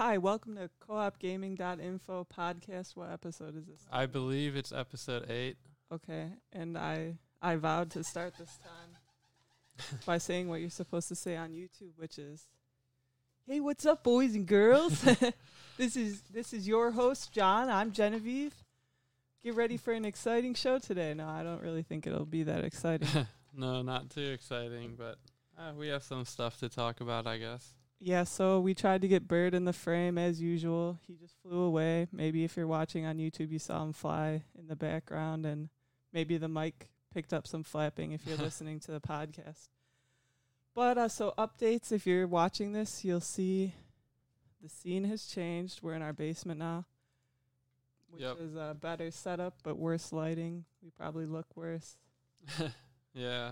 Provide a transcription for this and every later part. Hi, welcome to co-opgaming.info podcast. What episode is this? I believe it's episode 8. Okay, and I vowed to start this time by saying what you're supposed to say on YouTube, which is, hey, what's up, boys and girls? This is your host, John. I'm Genevieve. Get ready for an exciting show today. No, I don't really think it'll be that exciting. No, not too exciting, but we have some stuff to talk about, I guess. Yeah, so we tried to get Bird in the frame as usual. He just flew away. Maybe if you're watching on YouTube, you saw him fly in the background, and maybe the mic picked up some flapping if you're listening to the podcast. But so updates, if you're watching this, you'll see the scene has changed. We're in our basement now, which is a better setup but worse lighting. We probably look worse. Yeah,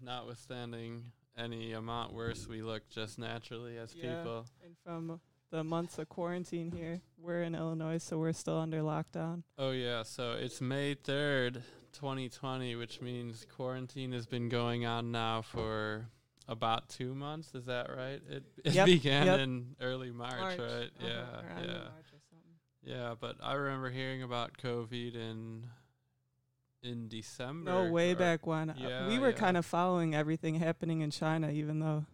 notwithstanding any amount worse, we look just naturally as people. And from the months of quarantine here, we're in Illinois, so we're still under lockdown. Oh, yeah, so it's May 3rd, 2020, which means quarantine has been going on now for about 2 months. Is that right? It began in early March, right? Yeah. March or something. Yeah, but I remember hearing about COVID in December. No, way back when. We were kind of following everything happening in China, even though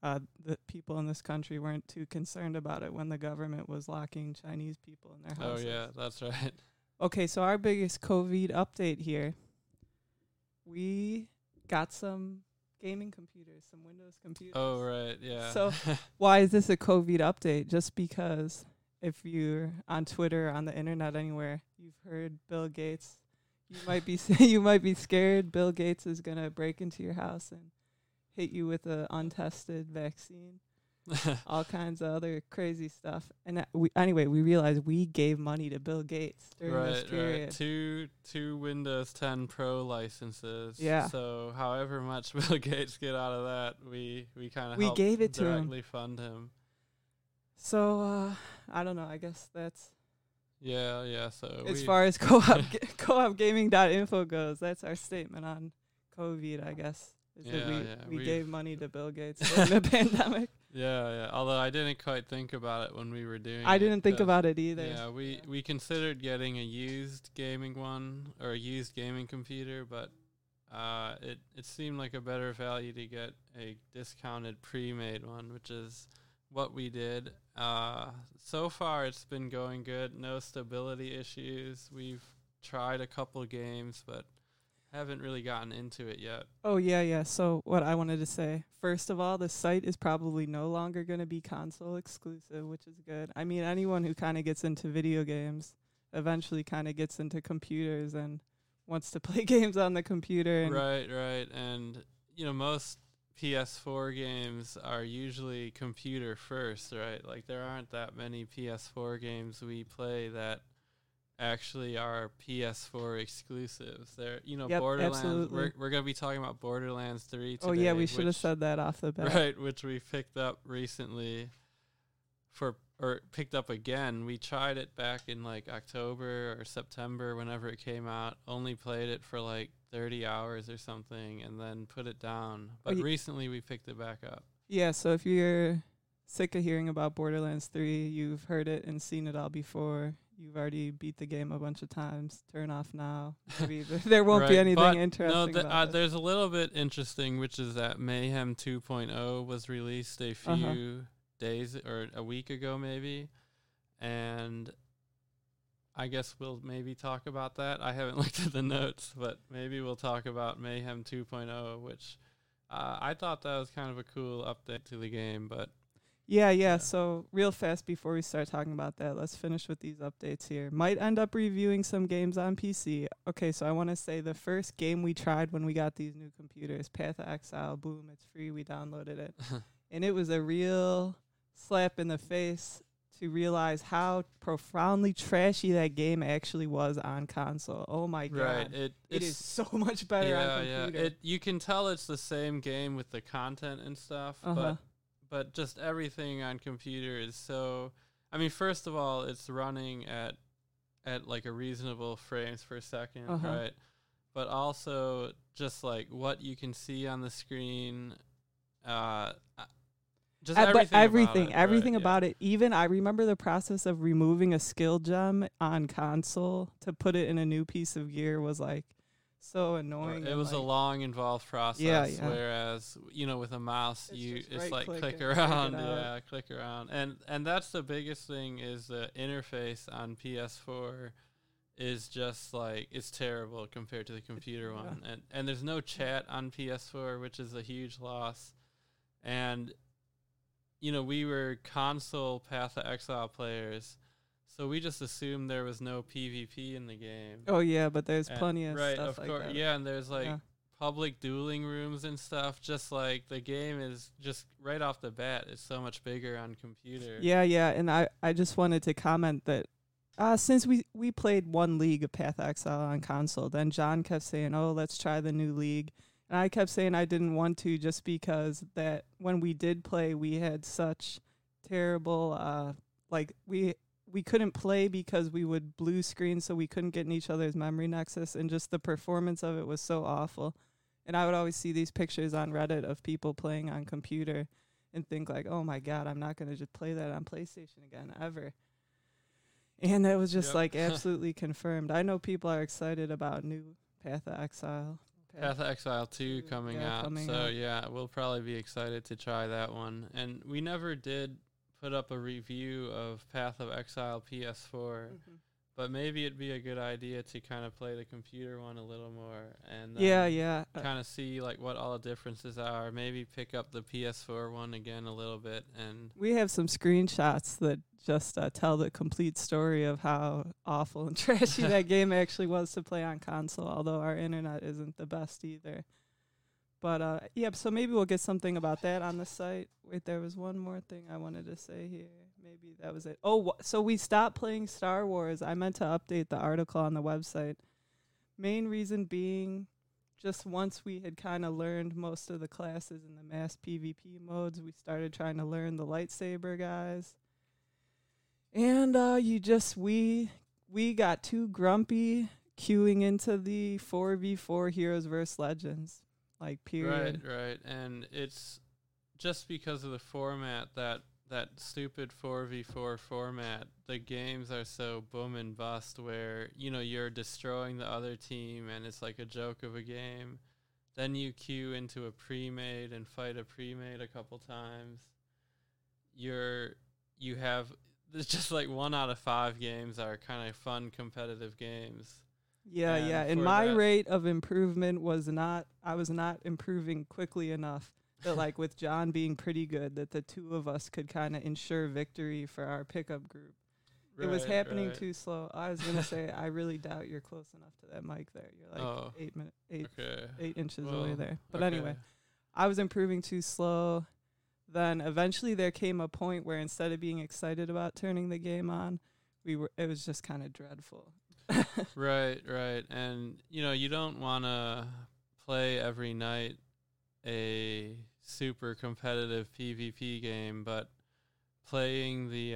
the people in this country weren't too concerned about it when the government was locking Chinese people in their houses. Oh, yeah, that's right. Okay, so our biggest COVID update here. We got some gaming computers, some Windows computers. Oh, right, yeah. So why is this a COVID update? Just because if you're on Twitter, on the internet, anywhere, you've heard Bill Gates. You might be scared Bill Gates is going to break into your house and hit you with an untested vaccine, all kinds of other crazy stuff. And we realized we gave money to Bill Gates during this period. Right. Two Windows 10 Pro licenses. Yeah. So however much Bill Gates get out of that, we kind of helped gave it to directly him. Fund him. So I don't know. I guess that's. Yeah, so... As far as co-opgaming.info goes, that's our statement on COVID, I guess. We gave money to Bill Gates during the pandemic. Yeah, although I didn't quite think about it when we were doing it. I didn't think about it either. Yeah, we considered getting a used gaming one, or a used gaming computer, but it seemed like a better value to get a discounted pre-made one, which is what we did. So far it's been going good. No stability issues. We've tried a couple games but haven't really gotten into it yet. Oh yeah. So what I wanted to say, first of all, the site is probably no longer going to be console exclusive, which is good. I mean, anyone who kind of gets into video games eventually kind of gets into computers and wants to play games on the computer. And right. And you know, most PS4 games are usually computer first, right? Like, there aren't that many PS4 games we play that actually are PS4 exclusives. They're, you know, Borderlands. Absolutely. We're going to be talking about Borderlands 3 today. Oh, yeah, we should have said that off the bat. Right, which we picked up recently picked up again. We tried it back in, like, October or September, whenever it came out. Only played it for, like, 30 hours or something, and then put it down. But recently we picked it back up. Yeah, so if you're sick of hearing about Borderlands 3, you've heard it and seen it all before. You've already beat the game a bunch of times. Turn off now. Maybe there won't be anything interesting. No, there's a little bit interesting, which is that Mayhem 2.0 was released a few days or a week ago maybe, and I guess we'll maybe talk about that. I haven't looked at the notes, but maybe we'll talk about Mayhem 2.0, which I thought that was kind of a cool update to the game. But yeah. So real fast before we start talking about that, let's finish with these updates here. Might end up reviewing some games on PC. Okay, so I want to say the first game we tried when we got these new computers, Path of Exile, boom, it's free. We downloaded it. And it was a real slap in the face to realize how profoundly trashy that game actually was on console. Oh my god. Right. It is so much better on computer. Yeah. You can tell it's the same game with the content and stuff, but just everything on computer is so, I mean, first of all, it's running at like a reasonable frames per second, right? But also just like what you can see on the screen, Just everything about it. Even I remember the process of removing a skill gem on console to put it in a new piece of gear was like so annoying. It was a long, involved process. Yeah. Whereas with a mouse, it's like click around. And that's the biggest thing is the interface on PS4 is just like it's terrible compared to the computer one. And there's no chat on PS4, which is a huge loss. And we were console Path of Exile players, so we just assumed there was no PvP in the game. Oh, yeah, but there's plenty of stuff like that. Yeah, and there's, public dueling rooms and stuff. Just, the game is just right off the bat. It's so much bigger on computer. Yeah, and I just wanted to comment that since we played one league of Path of Exile on console, then John kept saying, oh, let's try the new league. And I kept saying I didn't want to just because that when we did play, we had such terrible, we couldn't play because we would blue screen, so we couldn't get in each other's memory nexus, and just the performance of it was so awful. And I would always see these pictures on Reddit of people playing on computer and think oh my God, I'm not going to just play that on PlayStation again, ever. And that was just absolutely confirmed. I know people are excited about new Path of Exile. Path of Exile 2 coming out. Yeah, we'll probably be excited to try that one. And we never did put up a review of Path of Exile PS4, but maybe it'd be a good idea to kind of play the computer one a little more and kind of see what all the differences are. Maybe pick up the PS4 one again a little bit. And we have some screenshots that just tell the complete story of how awful and trashy that game actually was to play on console, although our internet isn't the best either. But, so maybe we'll get something about that on the site. Wait, there was one more thing I wanted to say here. Maybe that was it. Oh, so we stopped playing Star Wars. I meant to update the article on the website. Main reason being just once we had kind of learned most of the classes in the mass PvP modes, we started trying to learn the lightsaber guys. And we got too grumpy queuing into the 4v4 Heroes vs. Legends, period. Right. And it's just because of the format, that stupid 4v4 format, the games are so boom and bust where, you're destroying the other team and it's like a joke of a game. Then you queue into a pre-made and fight a pre-made a couple times. It's just 1 out of 5 games are kind of fun, competitive games. Yeah. And my rate of improvement I was not improving quickly enough that with John being pretty good, that the two of us could kind of ensure victory for our pickup group. Right, it was happening too slow. I was going to say, I really doubt you're close enough to that mic there. You're 8 inches away there. But anyway, I was improving too slow. Then eventually there came a point where instead of being excited about turning the game on, it was just kind of dreadful. Right. And, you don't want to play every night a super competitive PvP game, but playing the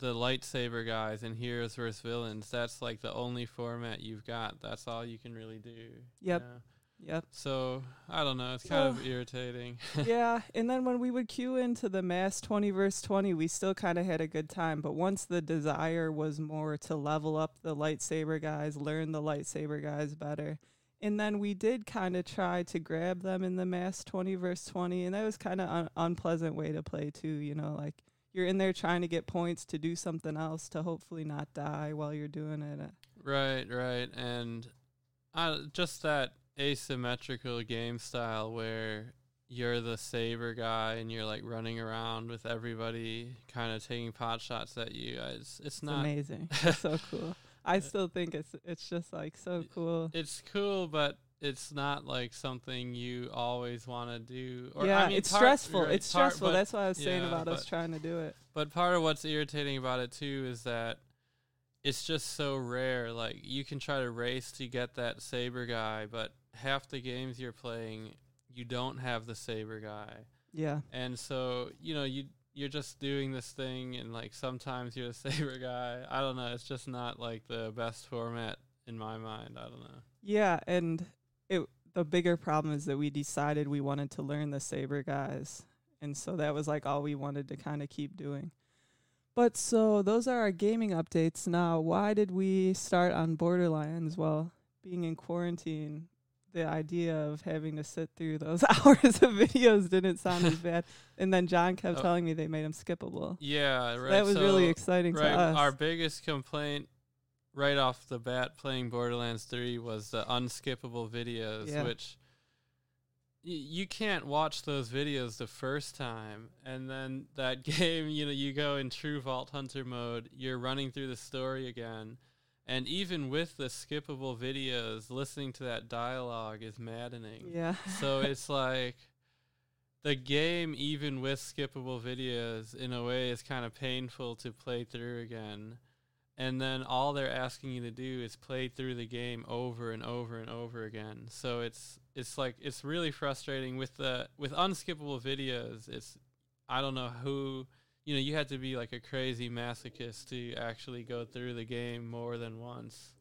lightsaber guys in Heroes vs. Villains, that's the only format you've got. That's all you can really do. Yep. Yep. So, I don't know. It's kind of irritating. Yeah. And then when we would queue into the Mass 20 versus 20, we still kind of had a good time. But once the desire was more to level up the lightsaber guys, learn the lightsaber guys better. And then we did kind of try to grab them in the Mass 20 versus 20. And that was kind of an unpleasant way to play, too. You're in there trying to get points to do something else to hopefully not die while you're doing it. Right. And just that asymmetrical game style where you're the saber guy and you're running around with everybody kind of taking pot shots at you. It's not amazing. It's so cool. I still think it's just so cool. It's cool, but it's not something you always want to do. Or, yeah, I mean, it's stressful. That's what I was saying about us trying to do it. But part of what's irritating about it too is that it's just so rare. You can try to race to get that saber guy, but half the games you're playing, you don't have the saber guy. Yeah. And so, you're just doing this thing, and sometimes you're the saber guy. I don't know. It's just not the best format in my mind. I don't know. Yeah, and the bigger problem is that we decided we wanted to learn the saber guys. And so that was like all we wanted to kind of keep doing. But so those are our gaming updates. Now, why did we start on Borderlands? Well, being in quarantine, the idea of having to sit through those hours of videos didn't sound as bad. And then John kept telling me they made them skippable. Yeah, right. So that was really exciting to us. Our biggest complaint right off the bat playing Borderlands 3 was the unskippable videos, which you can't watch those videos the first time. And then that game, you know, you go in True Vault Hunter mode, you're running through the story again. And even with the skippable videos, listening to that dialogue is maddening. Yeah. So it's like the game, even with skippable videos, in a way is kind of painful to play through again. And then all they're asking you to do is play through the game over and over and over again. So it's like it's really frustrating with the unskippable videos. It's I don't know who. You know, you had to be like a crazy masochist to actually go through the game more than once.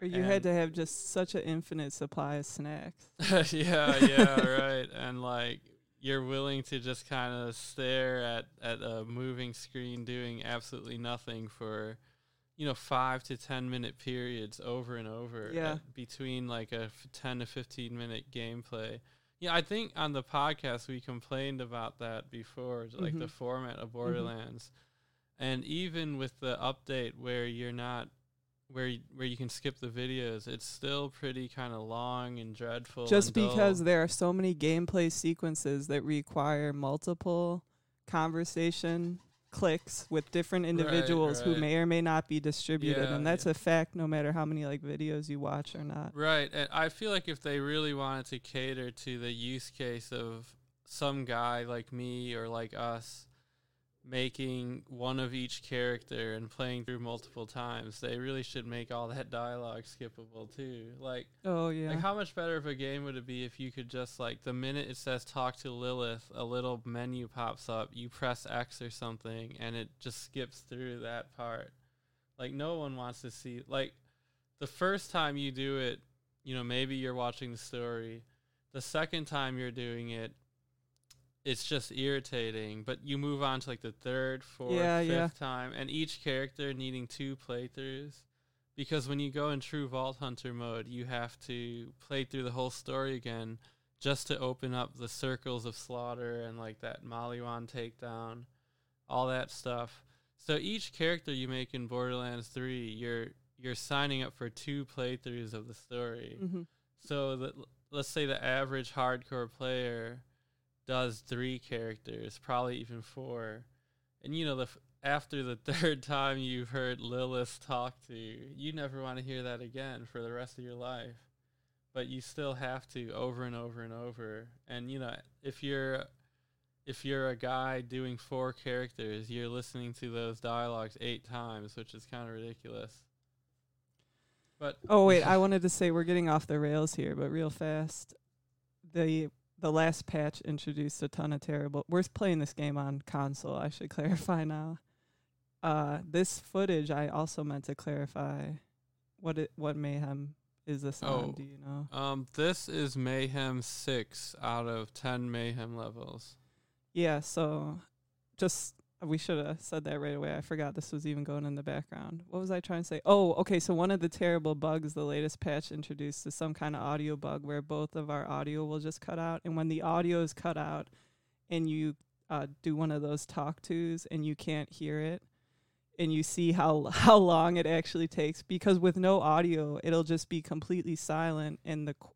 Or you had to have just such an infinite supply of snacks. yeah, right. And like you're willing to just kind of stare at a moving screen doing absolutely nothing for, you know, 5 to 10 minute periods over and over between like a 10 to 15 minute gameplay. Yeah, I think on the podcast we complained about that before, like the format of Borderlands. And even with the update where you're not where you can skip the videos, it's still pretty kind of long and dreadful. Just and because dull. There are so many gameplay sequences that require multiple conversation clicks with different individuals who may or may not be distributed, and that's a fact no matter how many like videos you watch or not. Right, and I feel like if they really wanted to cater to the use case of some guy like me or like us making one of each character and playing through multiple times, they really should make all that dialogue skippable too. Like, like how much better of a game would it be if you could just like the minute it says talk to Lilith, a little menu pops up, you press X or something and it just skips through that part. Like no one wants to see, like the first time you do it, you know, maybe you're watching the story. The second time you're doing it, it's just irritating, but you move on to like the third, fourth, fifth time, and each character needing two playthroughs, because when you go in True Vault Hunter mode, you have to play through the whole story again just to open up the Circles of Slaughter and like that Maliwan Takedown, all that stuff. So each character you make in Borderlands 3, you're signing up for two playthroughs of the story. So let's say the average hardcore player does three characters, probably even four, and you know after the third time you've heard Lilith talk to you, you never want to hear that again for the rest of your life, but you still have to over and over and over. And you know, if you're a guy doing four characters, you're listening to those dialogues 8 times, which is kind of ridiculous. But I wanted to say we're getting off the rails here, but real fast, the last patch introduced a ton of terrible... We're playing this game on console, I should clarify now. This footage, I also meant to clarify. What Mayhem is this on, do you know? This is Mayhem 6 out of 10 Mayhem levels. Yeah, so just... We should have said that right away. I forgot this was even going in the background. What was I trying to say? So one of the terrible bugs the latest patch introduced is some kind of audio bug where both of our audio will just cut out. And when the audio is cut out and you do one of those talk-tos and you can't hear it and you see how long it actually takes, because with no audio, it'll just be completely silent and the quest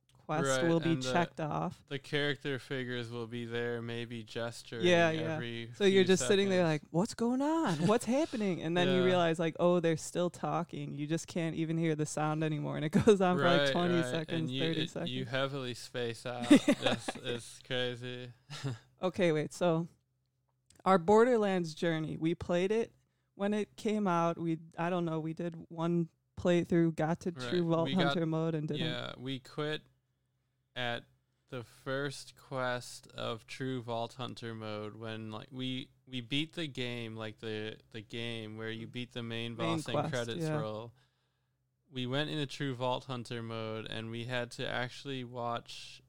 will be checked off. The character figures will be there, maybe gesturing every so you're just sitting there like, what's going on? What's happening? And then you realize like, they're still talking. You just can't even hear the sound anymore. And it goes on for like 20 seconds, 30 seconds. You heavily space out. It's crazy. Okay, wait. So our Borderlands journey, we played it when it came out. We did one playthrough, got to True Vault Hunter mode and didn't. Yeah, we quit at the first quest of True Vault Hunter mode, when like we beat the game, like the game where you beat the main boss and credits roll. We went into True Vault Hunter mode and we had to actually watch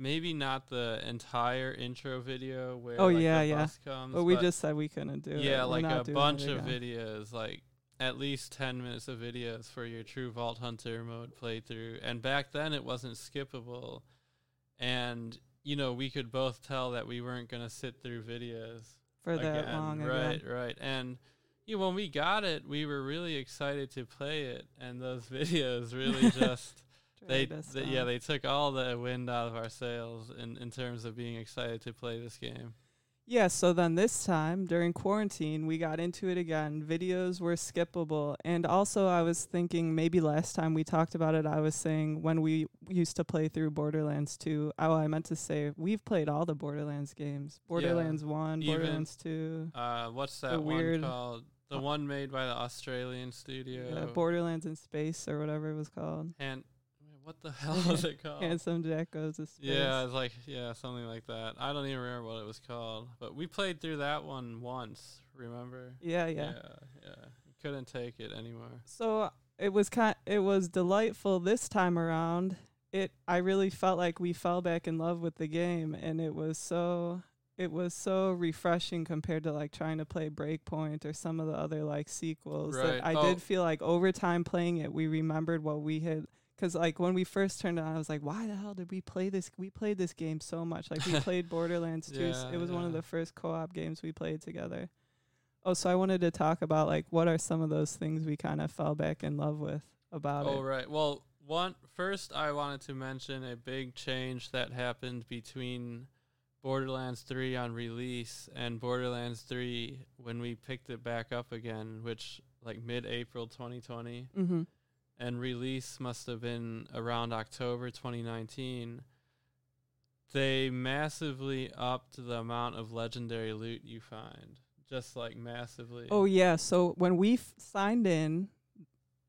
Maybe not the entire intro video where boss comes. But we just said we couldn't do it. Yeah, like a bunch of videos, like at least 10 minutes of videos for your True Vault Hunter mode playthrough. And back then it wasn't skippable. And, you know, we could both tell that we weren't going to sit through videos for that long. Right. And when we got it, we were really excited to play it. And those videos really just... They took all the wind out of our sails in terms of being excited to play this game. Yeah, so then this time during quarantine, we got into it again. Videos were skippable. And also I was thinking maybe last time we talked about it, I was saying when we used to play through Borderlands 2, I meant to say we've played all the Borderlands games. Borderlands 1, Borderlands 2. What's that one called? The one made by the Australian studio. Yeah, Borderlands in Space or whatever it was called. And what the hell was it called? Handsome Jack Goes to Space. Yeah, it's like, something like that. I don't even remember what it was called. But we played through that one once, remember? Yeah. Couldn't take it anymore. So it was delightful this time around. I really felt like we fell back in love with the game, and it was so refreshing compared to like trying to play Breakpoint or some of the other like sequels. Right. That I did feel like over time playing it, we remembered what we had. Because, like, when we first turned it on, I was like, why the hell did we play this? We played this game so much. Like, we played Borderlands 2. Yeah, it was one of the first co-op games we played together. Oh, so I wanted to talk about, like, what are some of those things we kind of fell back in love with about it? Oh, right. Well, first I wanted to mention a big change that happened between Borderlands 3 on release and Borderlands 3 when we picked it back up again, which, like, mid-April 2020. Mm-hmm. And release must have been around October 2019. They massively upped the amount of legendary loot you find, just like massively. Oh, yeah. So when we signed in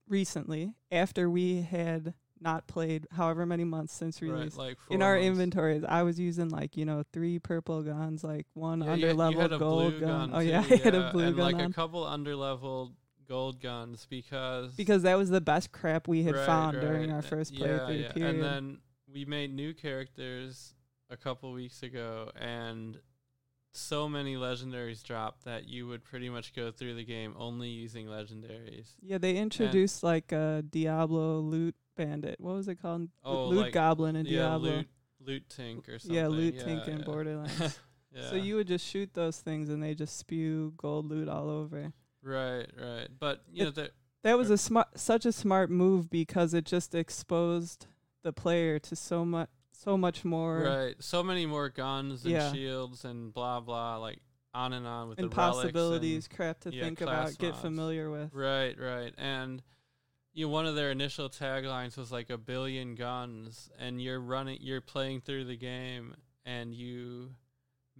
recently, after we had not played however many months since release, right, like in our inventories, I was using like, 3 purple guns, like one underleveled gold gun. I had a blue gun. And like a couple underleveled gold guns because that was the best crap we had found during our first playthrough period. And then we made new characters a couple weeks ago, and so many legendaries dropped that you would pretty much go through the game only using legendaries. Yeah, they introduced like a Diablo loot bandit. What was it called? Loot like goblin in Diablo. Loot Tink or something. Yeah, Loot Tink in Borderlands. So you would just shoot those things, and they just spew gold loot all over. Right. But, that was such a smart move because it just exposed the player to so much more. Right. So many more guns and shields and blah, blah, like on and on with the relics. And possibilities, crap to think about, get familiar with. Right. And one of their initial taglines was like 1 billion guns, and you're playing through the game and you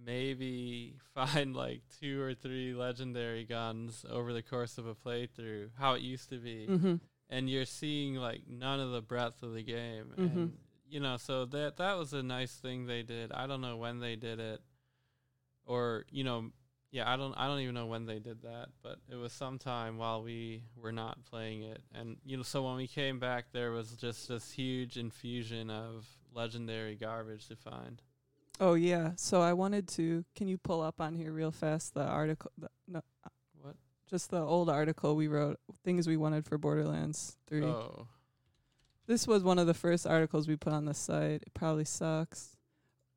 maybe find like 2 or 3 legendary guns over the course of a playthrough, how it used to be. Mm-hmm. And you're seeing like none of the breadth of the game. Mm-hmm. And, so that was a nice thing they did. I don't know when they did it or, I don't even know when they did that, but it was sometime while we were not playing it. And, so when we came back, there was just this huge infusion of legendary garbage to find. Oh, yeah. So I wanted to... Can you pull up on here real fast the article? What? Just the old article we wrote, Things We Wanted for Borderlands 3. Oh. This was one of the first articles we put on the site. It probably sucks.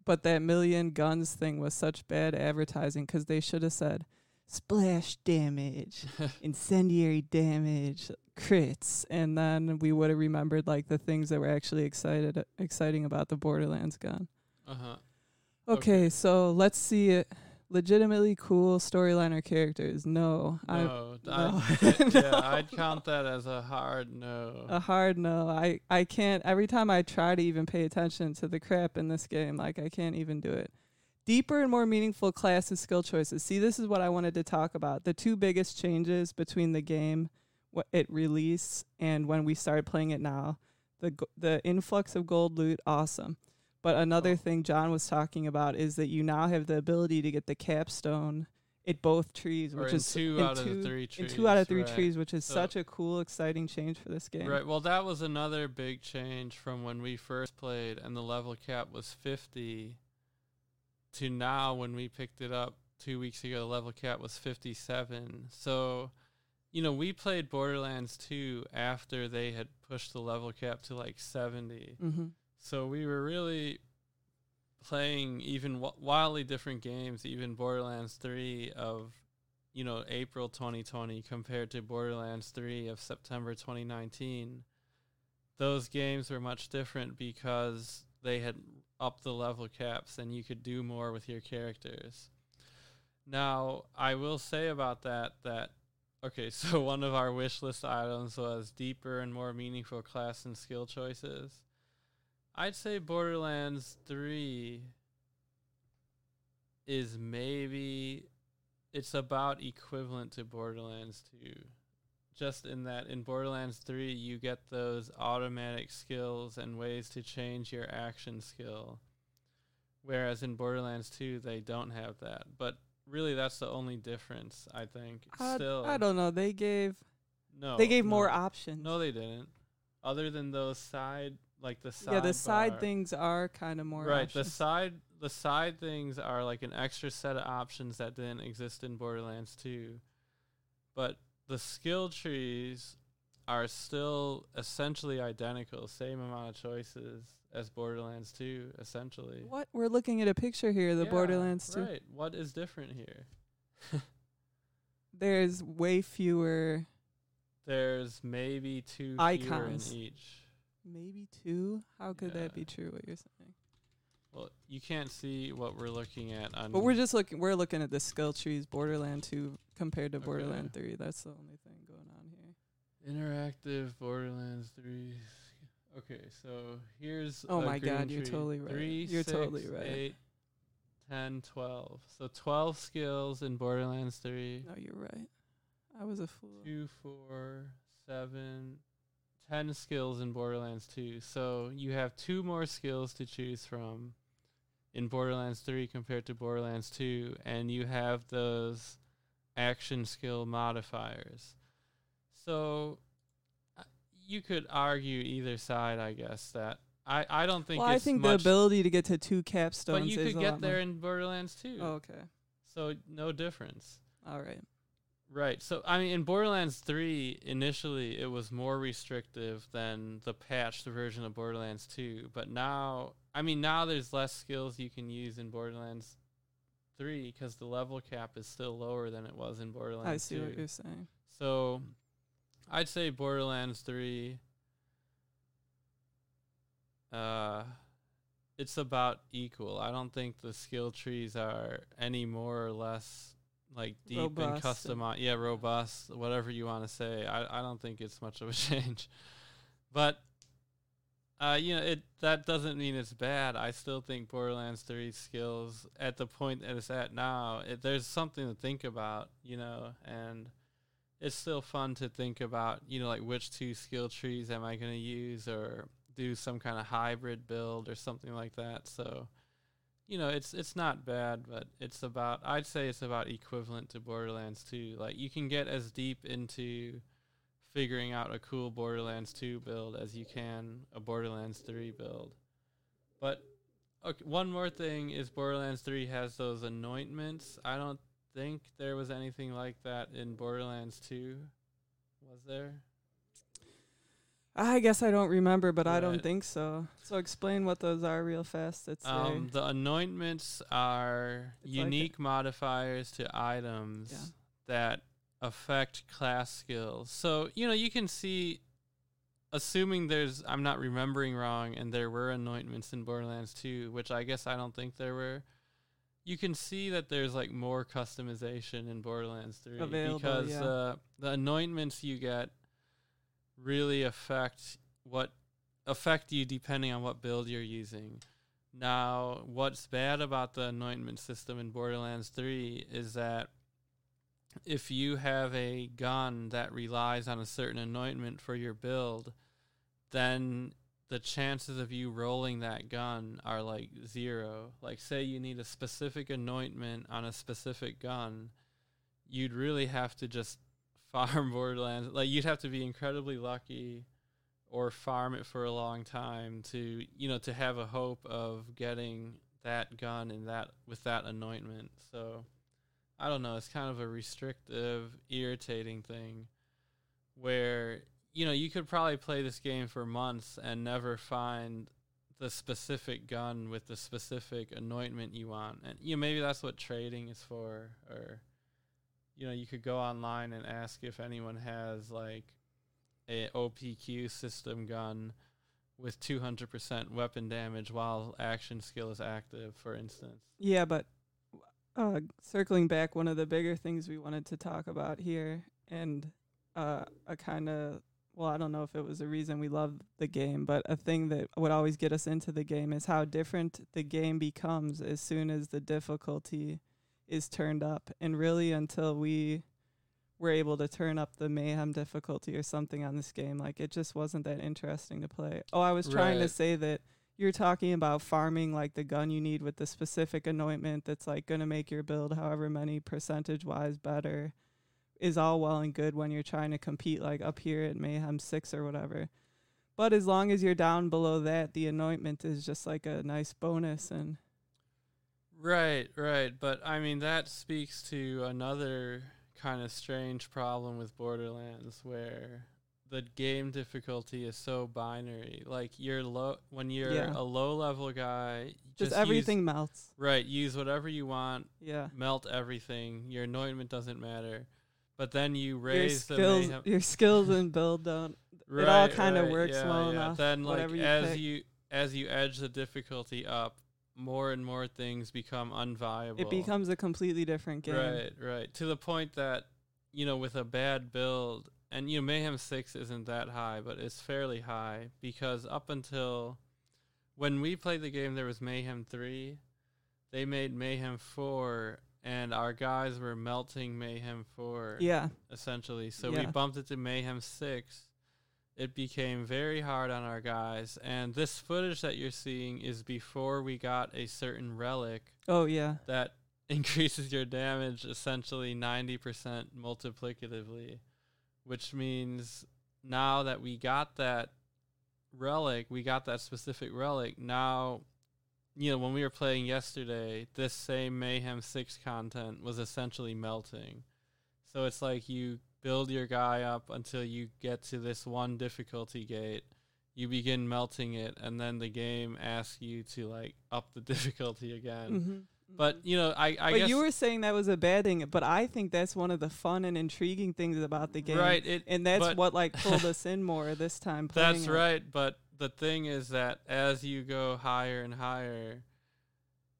But that 1 million guns thing was such bad advertising because they should have said, splash damage, incendiary damage, crits. And then we would have remembered like the things that were actually exciting about the Borderlands gun. Uh-huh. Okay, so let's see it. Legitimately cool storyline or characters. I'd count that as a hard no. A hard no. I can't. Every time I try to even pay attention to the crap in this game, like I can't even do it. Deeper and more meaningful class and skill choices. See, this is what I wanted to talk about. The two biggest changes between the game, it released, and when we started playing it now. The influx of gold loot, awesome. But another thing John was talking about is that you now have the ability to get the capstone at both trees, which is in two out of three trees, which is such a cool, exciting change for this game. Right. Well, that was another big change from when we first played, and the level cap was 50. To now, when we picked it up 2 weeks ago, the level cap was 57. So, you know, we played Borderlands 2 after they had pushed the level cap to like 70. Mm-hmm. So we were really playing even wildly different games, even Borderlands 3 of, you know, April 2020 compared to Borderlands 3 of September 2019. Those games were much different because they had upped the level caps and you could do more with your characters. Now, I will say about that, okay, so one of our wish list items was deeper and more meaningful class and skill choices. I'd say Borderlands 3 is maybe, it's about equivalent to Borderlands 2. Just in that, in Borderlands 3, you get those automatic skills and ways to change your action skill. Whereas in Borderlands 2, they don't have that. But really, that's the only difference, I think. I don't know. They gave more options. No, they didn't. Other than those side... Like the side bar. Things are kind of more right. Options. The side things are like an extra set of options that didn't exist in Borderlands 2, but the skill trees are still essentially identical, same amount of choices as Borderlands 2, essentially. What we're looking at a picture here, Borderlands 2. Right. What is different here? There's way fewer. There's maybe two icons fewer in each. Maybe two? How could that be true, what you're saying? Well, you can't see what we're looking at. But we're looking at the skill trees, Borderlands 2 compared to Borderlands 3. That's the only thing going on here. Interactive Borderlands 3. Okay, so here's my God, you're totally right. 8, 10, 12. So 12 skills in Borderlands 3. No, you're right. I was a fool. 2, 4, 7... 10 skills in Borderlands 2. So you have two more skills to choose from in Borderlands 3 compared to Borderlands 2, and you have those action skill modifiers. So you could argue either side, I guess, that I don't think it's much. Well, I think the ability to get to two capstones is a lot more. But you could get there in Borderlands 2. Oh, okay. So no difference. All right. Right. So, I mean, in Borderlands 3, initially, it was more restrictive than the patched version of Borderlands 2. But now, there's less skills you can use in Borderlands 3 because the level cap is still lower than it was in Borderlands 2. I see what you're saying. So, I'd say Borderlands 3, it's about equal. I don't think the skill trees are any more or less... Like deep robust and custom, robust, whatever you want to say. I don't think it's much of a change, but that doesn't mean it's bad. I still think Borderlands 3 skills at the point that it's at now, there's something to think about, and it's still fun to think about, like which two skill trees am I going to use or do some kind of hybrid build or something like that. So. It's not bad, but I'd say it's about equivalent to Borderlands 2. Like, you can get as deep into figuring out a cool Borderlands 2 build as you can a Borderlands 3 build. But one more thing is Borderlands 3 has those anointments. I don't think there was anything like that in Borderlands 2. Was there? I guess I don't remember, but right. I don't think so. So explain what those are real fast. The anointments are unique modifiers to items that affect class skills. So, you can see, assuming I'm not remembering wrong, and there were anointments in Borderlands 2, which I guess I don't think there were. You can see that there's like more customization in Borderlands 3 because the anointments you get really affect you depending on what build you're using. Now, what's bad about the anointment system in Borderlands 3 is that if you have a gun that relies on a certain anointment for your build, then the chances of you rolling that gun are like zero. Like, say you need a specific anointment on a specific gun, you'd really have to just farm Borderlands. Like, you'd have to be incredibly lucky or farm it for a long time to, you know, to have a hope of getting that gun and that with that anointment. So I don't know, it's kind of a restrictive, irritating thing where, you know, you could probably play this game for months and never find the specific gun with the specific anointment you want. And, you know, maybe that's what trading is for. Or, you know, you could go online and ask if anyone has, like, a OPQ system gun with 200% weapon damage while action skill is active, for instance. Yeah, but circling back, one of the bigger things we wanted to talk about here, and a kind of, well, I don't know if it was a reason we love the game, but a thing that would always get us into the game is how different the game becomes as soon as the difficulty is turned up. And really, until we were able to turn up the Mayhem difficulty or something on this game, like, it just wasn't that interesting to play. Oh, I was trying to say that you're talking about farming, like, the gun you need with the specific anointment that's, like, going to make your build however many percentage-wise better, is all well and good when you're trying to compete, like, up here at Mayhem 6 or whatever. But as long as you're down below that, the anointment is just, like, a nice bonus. And Right. But, I mean, that speaks to another kind of strange problem with Borderlands, where the game difficulty is so binary. Like, you're low when you're a low-level guy, just everything melts. Right, use whatever you want. Yeah. Melt everything. Your anointment doesn't matter. But then you raise your skills and build down. Right, it all kind of works well enough. Then, like, as you edge the difficulty up, more and more things become unviable. It becomes a completely different game. Right. To the point that, you know, with a bad build, and, you know, Mayhem 6 isn't that high, but it's fairly high, because up until when we played the game, there was Mayhem 3. They made Mayhem 4. And our guys were melting Mayhem 4, essentially. So we bumped it to Mayhem 6. It became very hard on our guys. And this footage that you're seeing is before we got a certain relic. Oh, yeah. That increases your damage essentially 90% multiplicatively, which means now that we got that relic, we got that specific relic, now, you know, when we were playing yesterday, this same Mayhem 6 content was essentially melting. So it's like you build your guy up until you get to this one difficulty gate. You begin melting it, and then the game asks you to, like, up the difficulty again. Mm-hmm. But, you know, I guess... But you were saying that was a bad thing, but I think that's one of the fun and intriguing things about the game. Right. And that's what, like, pulled us in more this time. That's right, but the thing is that as you go higher and higher,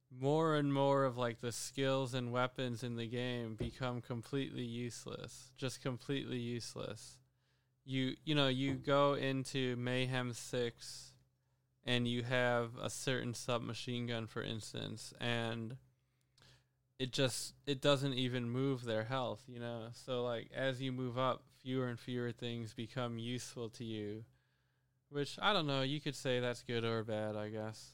more and more of, like, the skills and weapons in the game become completely useless. Just completely useless. You know, you go into Mayhem 6 and you have a certain submachine gun, for instance, and it doesn't even move their health, you know? So, like, as you move up, fewer and fewer things become useful to you. Which, I don't know, you could say that's good or bad, I guess.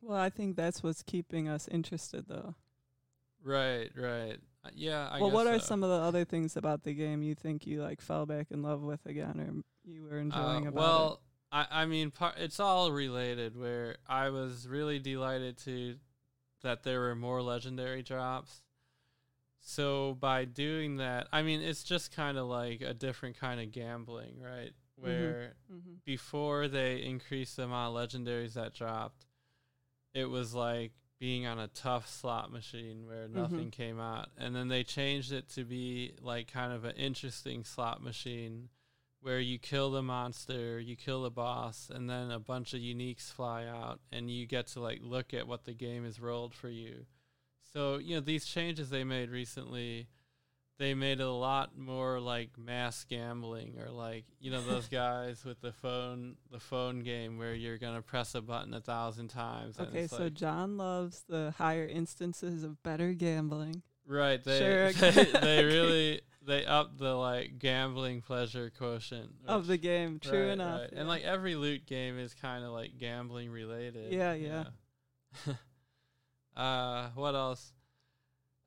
Well, I think that's what's keeping us interested, though. Right. Yeah, I guess. Well, what are some of the other things about the game you think you, like, fell back in love with again, or you were enjoying about it? Well, I mean, it's all related, where I was really delighted that there were more legendary drops. So by doing that, I mean, it's just kind of like a different kind of gambling, right? Where before they increased the amount of legendaries that dropped, it was like being on a tough slot machine where nothing came out. And then they changed it to be like kind of an interesting slot machine where you kill the monster, you kill the boss, and then a bunch of uniques fly out, and you get to, like, look at what the game has rolled for you. So, you know, these changes they made recently, they made it a lot more like mass gambling, or, like, you know, those guys with the phone game where you're going to press a button 1,000 times. Okay, so, like, John loves the higher instances of better gambling. Right. They really, they upped the, like, gambling pleasure quotient of the game. True enough. Right. Yeah. And, like, every loot game is kind of, like, gambling related. Yeah. What else?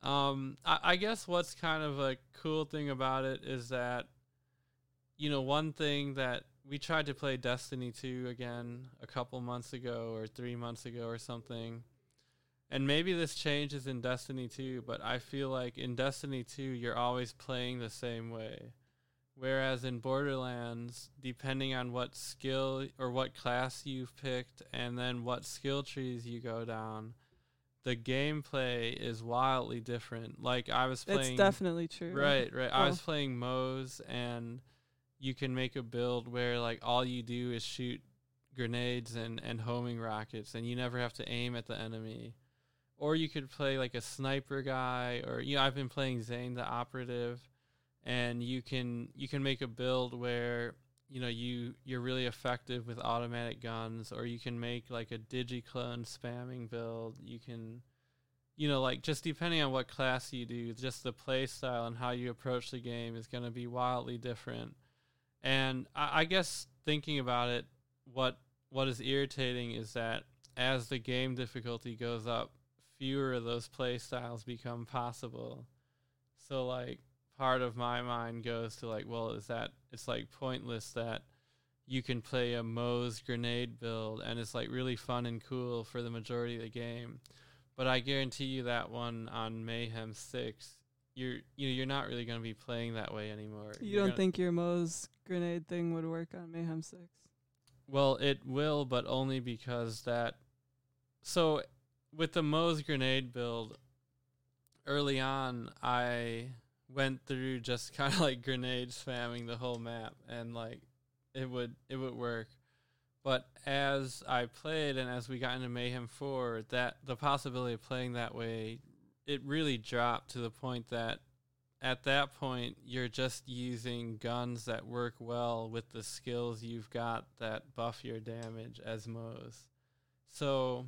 I guess what's kind of a cool thing about it is that, you know, one thing that we tried to play Destiny 2 again a couple months ago or 3 months ago or something. And maybe this changes in Destiny 2, but I feel like in Destiny 2, you're always playing the same way. Whereas in Borderlands, depending on what skill or what class you've picked and then what skill trees you go down, the gameplay is wildly different. Like I was playing... It's definitely true. Right. Well. I was playing Moze, and you can make a build where like all you do is shoot grenades and homing rockets, and you never have to aim at the enemy. Or you could play like a sniper guy, or, you know, I've been playing Zane the operative, and you can make a build where, you know, you're really effective with automatic guns, or you can make like a digiclone spamming build. You can, you know, like, just depending on what class you do, just the play style and how you approach the game is going to be wildly different. And I guess thinking about it, what is irritating is that as the game difficulty goes up, fewer of those play styles become possible. So like part of my mind goes to like, well, is that it's like pointless that you can play a Moze grenade build and it's like really fun and cool for the majority of the game, but I guarantee you that one on Mayhem 6, you're not really going to be playing that way anymore. You don't think your Moze grenade thing would work on Mayhem 6? Well, it will, but only because that. So with the Moze grenade build, early on, I went through just kind of like grenade spamming the whole map, and like it would work. But as I played and as we got into Mayhem 4, that the possibility of playing that way, it really dropped to the point that at that point you're just using guns that work well with the skills you've got that buff your damage as Moze. So,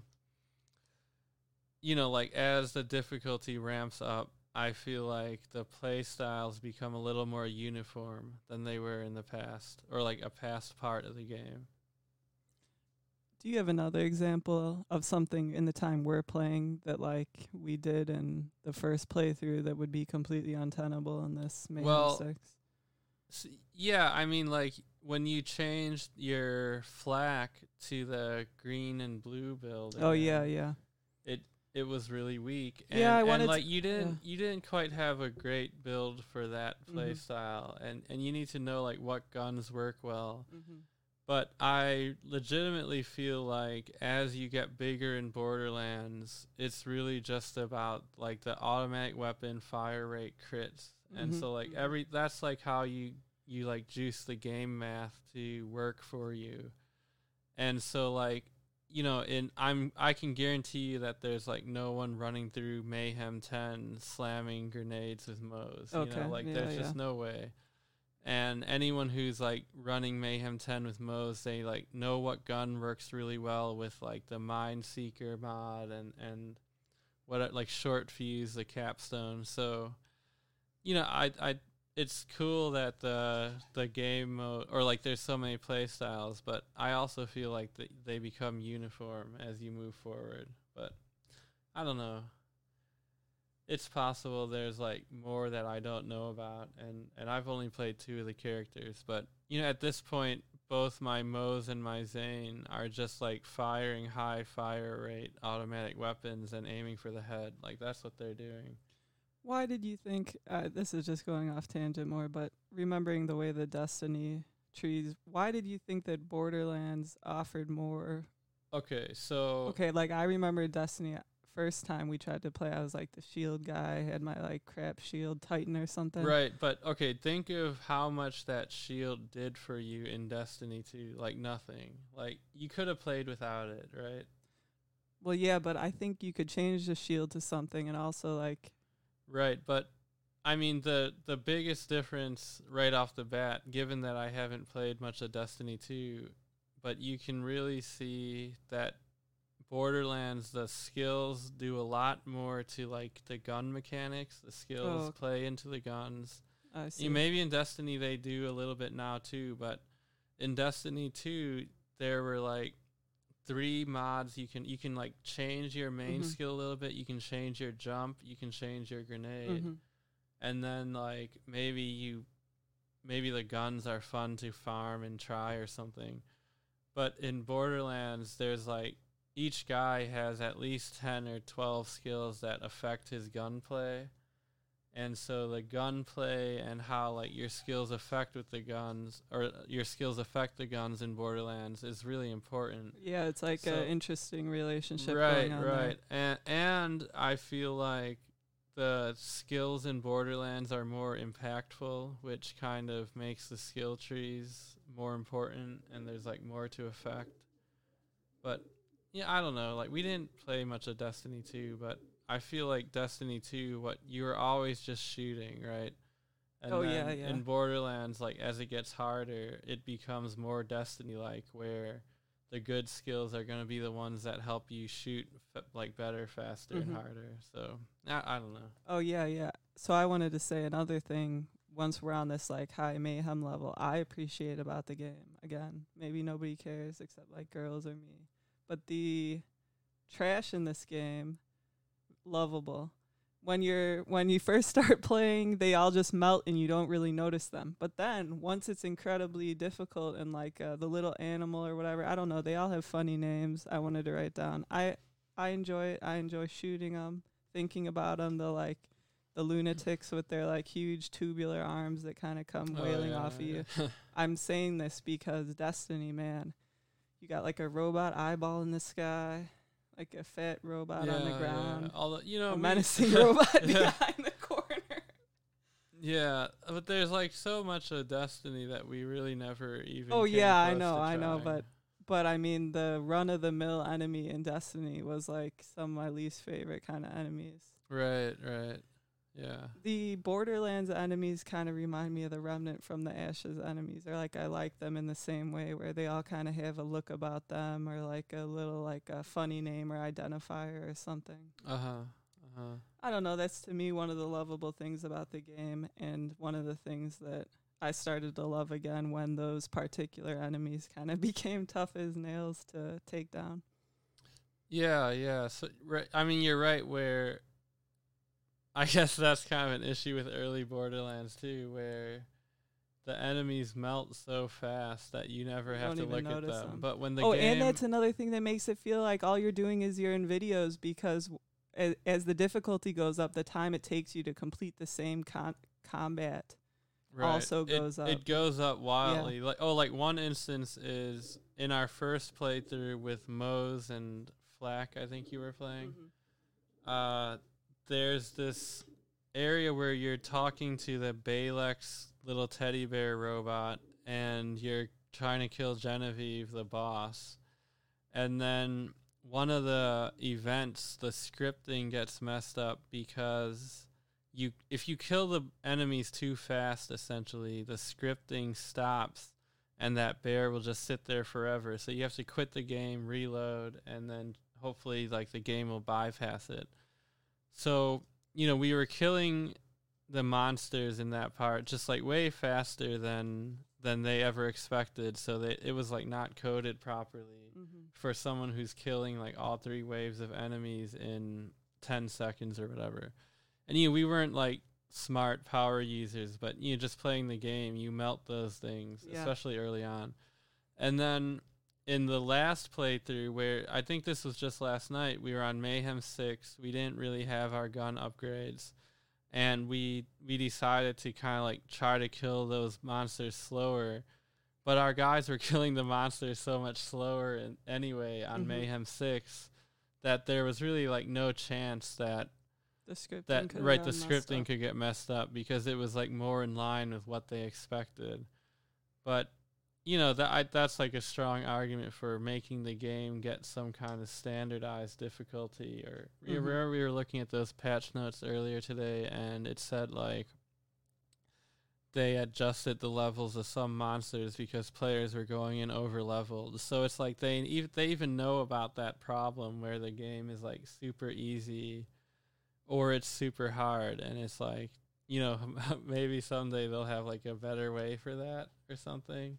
you know, like as the difficulty ramps up, I feel like the play styles become a little more uniform than they were in the past, or like a past part of the game. Do you have another example of something in the time we're playing that like we did in the first playthrough that would be completely untenable in this Mayhem 6? So, yeah, I mean, like when you changed your flak to the green and blue build. Oh, yeah. It was really weak. And, yeah, you didn't quite have a great build for that play style, and you need to know like what guns work well. Mm-hmm. But I legitimately feel like as you get bigger in Borderlands, it's really just about like the automatic weapon fire rate crits. And so like that's like how you like juice the game math to work for you. And so like, you know, I can guarantee you that there's like no one running through Mayhem 10 slamming grenades with Moze. Okay. You know, like there's just no way. And anyone who's like running Mayhem 10 with Moze, they like know what gun works really well with like the Mind Seeker mod and what like Short Fuse, the capstone. So, you know, I it's cool that the game mode, or like there's so many play styles, but I also feel like they become uniform as you move forward. But I don't know. It's possible there's like more that I don't know about, and I've only played two of the characters, but you know, at this point both my Moze and my Zane are just like firing high fire rate automatic weapons and aiming for the head. Like that's what they're doing. Why did you think this is just going off tangent more, but remembering the way the Destiny trees, why did you think that Borderlands offered more? Okay, like I remember Destiny first time we tried to play, I was like the shield guy, had my like crap shield Titan or something. Right, but okay, think of how much that shield did for you in Destiny 2, like nothing. Like you could have played without it, right? Well, yeah, but I think you could change the shield to something and also like... Right, but I mean the biggest difference right off the bat, given that I haven't played much of Destiny 2, but you can really see that Borderlands, the skills do a lot more to like the gun mechanics. The skills play into the guns. I see. Maybe in Destiny they do a little bit now too, but in Destiny 2 there were like three mods. You can like change your main mm-hmm. skill a little bit. You can change your jump. You can change your grenade, mm-hmm. and then like maybe the guns are fun to farm and try or something. But in Borderlands, there's like each guy has at least 10 or 12 skills that affect his gunplay, and so the gunplay and how like your skills affect the guns in Borderlands is really important. Yeah, it's like an interesting relationship. Right, going on right, there. and I feel like the skills in Borderlands are more impactful, which kind of makes the skill trees more important, and there's like more to affect. But yeah, I don't know. Like we didn't play much of Destiny 2, but I feel like Destiny 2, what you were always just shooting, right? And yeah. In Borderlands, like as it gets harder, it becomes more Destiny-like, where the good skills are going to be the ones that help you shoot better, faster, mm-hmm. and harder. So I don't know. Oh, yeah. So I wanted to say another thing. Once we're on this like high mayhem level, I appreciate about the game. Again, maybe nobody cares except like girls or me. But the trash in this game, lovable. When you first start playing, they all just melt and you don't really notice them. But then once it's incredibly difficult and like the little animal or whatever, I don't know, they all have funny names I wanted to write down. I enjoy it. I enjoy shooting them, thinking about them, the lunatics with their like huge tubular arms that kind of come wailing off of you. I'm saying this because Destiny, man, you got like a robot eyeball in the sky. Like a fat robot on the ground. Yeah. Although, a menacing robot behind the corner. Yeah, but there's like so much of Destiny that we really never even. Oh yeah, I know, but I mean the run of the mill enemy in Destiny was like some of my least favorite kind of enemies. Right. Yeah. The Borderlands enemies kind of remind me of the Remnant from the Ashes enemies. Or like I like them in the same way where they all kind of have a look about them or like a little like a funny name or identifier or something. Uh-huh. I don't know. That's to me one of the lovable things about the game, and one of the things that I started to love again when those particular enemies kind of became tough as nails to take down. Yeah. So right, I mean, you're right where I guess that's kind of an issue with early Borderlands 2, where the enemies melt so fast that you never have to look at them. But when the game, and that's another thing that makes it feel like all you're doing is you're in videos, because as the difficulty goes up, the time it takes you to complete the same combat also goes up. It goes up wildly. Yeah. Like one instance is in our first playthrough with Moze and Flack, I think you were playing. Mm-hmm. There's this area where you're talking to the Balex little teddy bear robot and you're trying to kill Genevieve, the boss. And then one of the events, the scripting gets messed up because if you kill the enemies too fast, essentially, the scripting stops and that bear will just sit there forever. So you have to quit the game, reload, and then hopefully like the game will bypass it. So, we were killing the monsters in that part just like way faster than they ever expected. So it was like not coded properly mm-hmm. for someone who's killing like all three waves of enemies in 10 seconds or whatever. And we weren't like smart power users, but just playing the game, you melt those things, especially early on. And then in the last playthrough, where I think this was just last night, we were on Mayhem 6. We didn't really have our gun upgrades. And we decided to kind of like try to kill those monsters slower. But our guys were killing the monsters so much slower anyway on mm-hmm. Mayhem 6 that there was really like no chance that the scripting could get messed up, because it was like more in line with what they expected. But that's like a strong argument for making the game get some kind of standardized difficulty. Or mm-hmm. Remember we were looking at those patch notes earlier today, and it said like they adjusted the levels of some monsters because players were going in over leveled. So it's like they even know about that problem where the game is like super easy or it's super hard, and it's like maybe someday they'll have like a better way for that or something.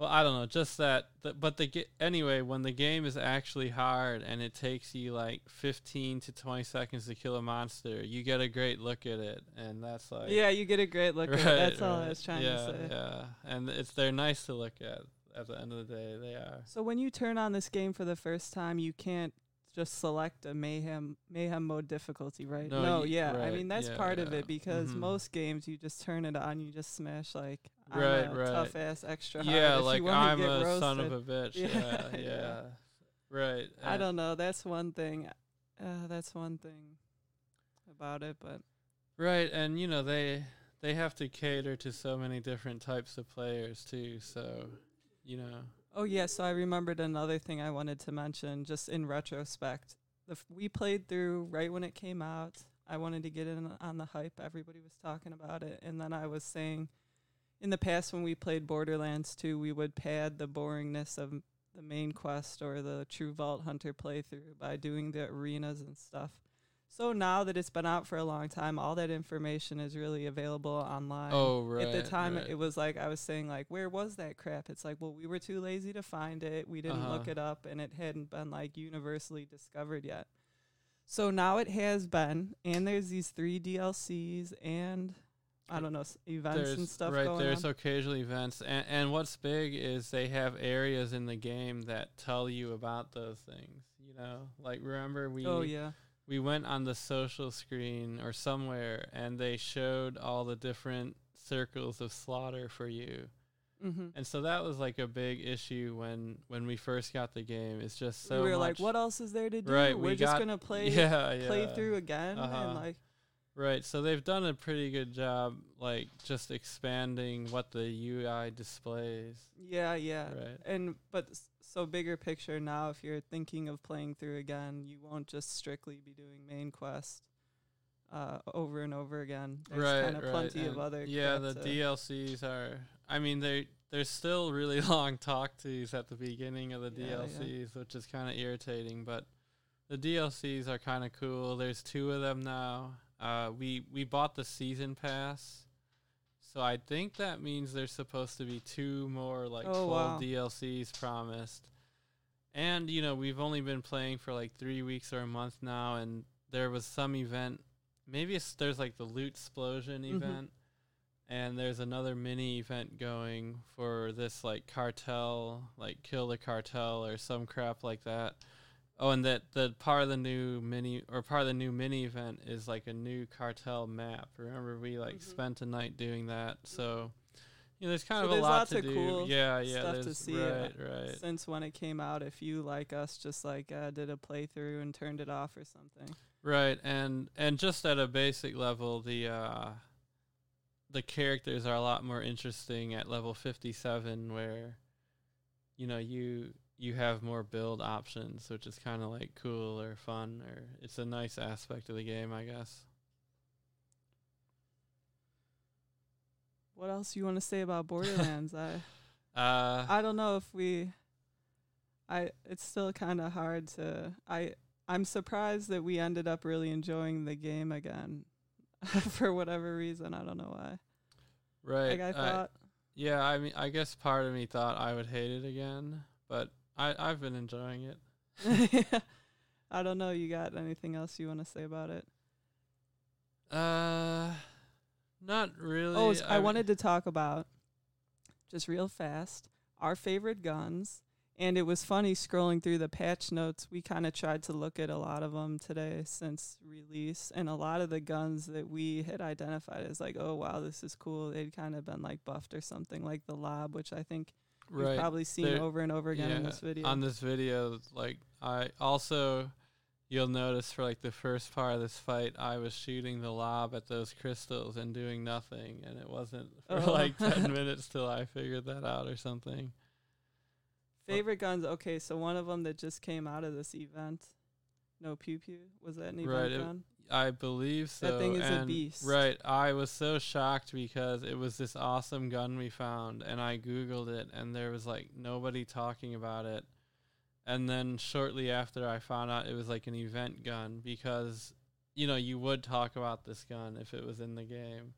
Well, I don't know, just that. But anyway, when the game is actually hard and it takes you like 15 to 20 seconds to kill a monster, you get a great look at it, and that's like... Yeah, you get a great look at it. That's all I was trying to say. Yeah, and they're nice to look at. At the end of the day, they are. So when you turn on this game for the first time, you can't just select a mayhem mode difficulty, right? No, right. I mean, that's part of it, because most games you just turn it on, you just smash like I'm a tough ass extra hard. Yeah, if like I'm a roasted son of a bitch. Yeah. Right. I don't know. That's one thing. That's one thing about it, but right, and you know they have to cater to so many different types of players too, so you know. Oh, yeah, so I remembered another thing I wanted to mention, just in retrospect. We played through right when it came out. I wanted to get in on the hype. Everybody was talking about it. And then I was saying, in the past when we played Borderlands 2, we would pad the boringness of the main quest or the True Vault Hunter playthrough by doing the arenas and stuff. So now that it's been out for a long time, all that information is really available online. Oh, right. At the time, it was like, I was saying, like, where was that crap? It's like, well, we were too lazy to find it. We didn't look it up, and it hadn't been, like, universally discovered yet. So now it has been, and there's these 3 DLCs and, I don't know, events and stuff going on. Right, there's occasionally events. And what's big is they have areas in the game that tell you about those things, you know? Like, remember we... Oh, yeah. We went on the social screen or somewhere, and they showed all the different circles of slaughter for you. Mm-hmm. And so that was like a big issue when we first got the game. It's just so we were like, what else is there to do? Right, we're just going to play through again. And like, right. So they've done a pretty good job, like just expanding what the UI displays. Yeah. Right. So bigger picture now, if you're thinking of playing through again, you won't just strictly be doing main quest over and over again. There's plenty of other. Yeah, the DLCs are... I mean, there's still really long talk-tos at the beginning of the DLCs, which is kind of irritating, but the DLCs are kind of cool. There's 2 of them now. We bought the Season Pass, so I think that means there's supposed to be 2 more, like, full DLCs promised. And, you know, we've only been playing for, like, 3 weeks or a month now, and there was some event. Maybe there's, like, the Loot Explosion event, and there's another mini event going for this, like, cartel, like, kill the cartel or some crap like that. Oh, and the part of the new mini event is like a new cartel map. Remember, we spent a night doing that. So, you know, there's kind of a lot to do. There's lots of cool stuff to see. Right. Since when it came out, if you like us, just like did a playthrough and turned it off or something. Right, and just at a basic level, the characters are a lot more interesting at level 57, where, you know, you have more build options, which is kind of like cool or fun, or it's a nice aspect of the game, I guess. What else you want to say about Borderlands? I don't know if it's still kind of hard to, I'm surprised that we ended up really enjoying the game again for whatever reason. I don't know why. Right. Like I thought. Yeah. I mean, I guess part of me thought I would hate it again, but I've been enjoying it. I don't know. You got anything else you want to say about it? Not really. Oh, so I wanted to talk about, just real fast, our favorite guns. And it was funny scrolling through the patch notes. We kind of tried to look at a lot of them today since release. And a lot of the guns that we had identified as like, oh, wow, this is cool, they'd kind of been like buffed or something, like the lob, which I think... Right. You've probably seen over and over again in this video. On this video, like, I also, you'll notice for like the first part of this fight, I was shooting the lob at those crystals and doing nothing, and it wasn't for like 10 minutes till I figured that out or something. Favorite guns, okay, so one of them that just came out of this event, No Pew Pew, was that an event gun? I believe so. That thing is a beast. Right. I was so shocked because it was this awesome gun we found, and I Googled it, and there was, like, nobody talking about it. And then shortly after, I found out it was, like, an event gun because, you know, you would talk about this gun if it was in the game.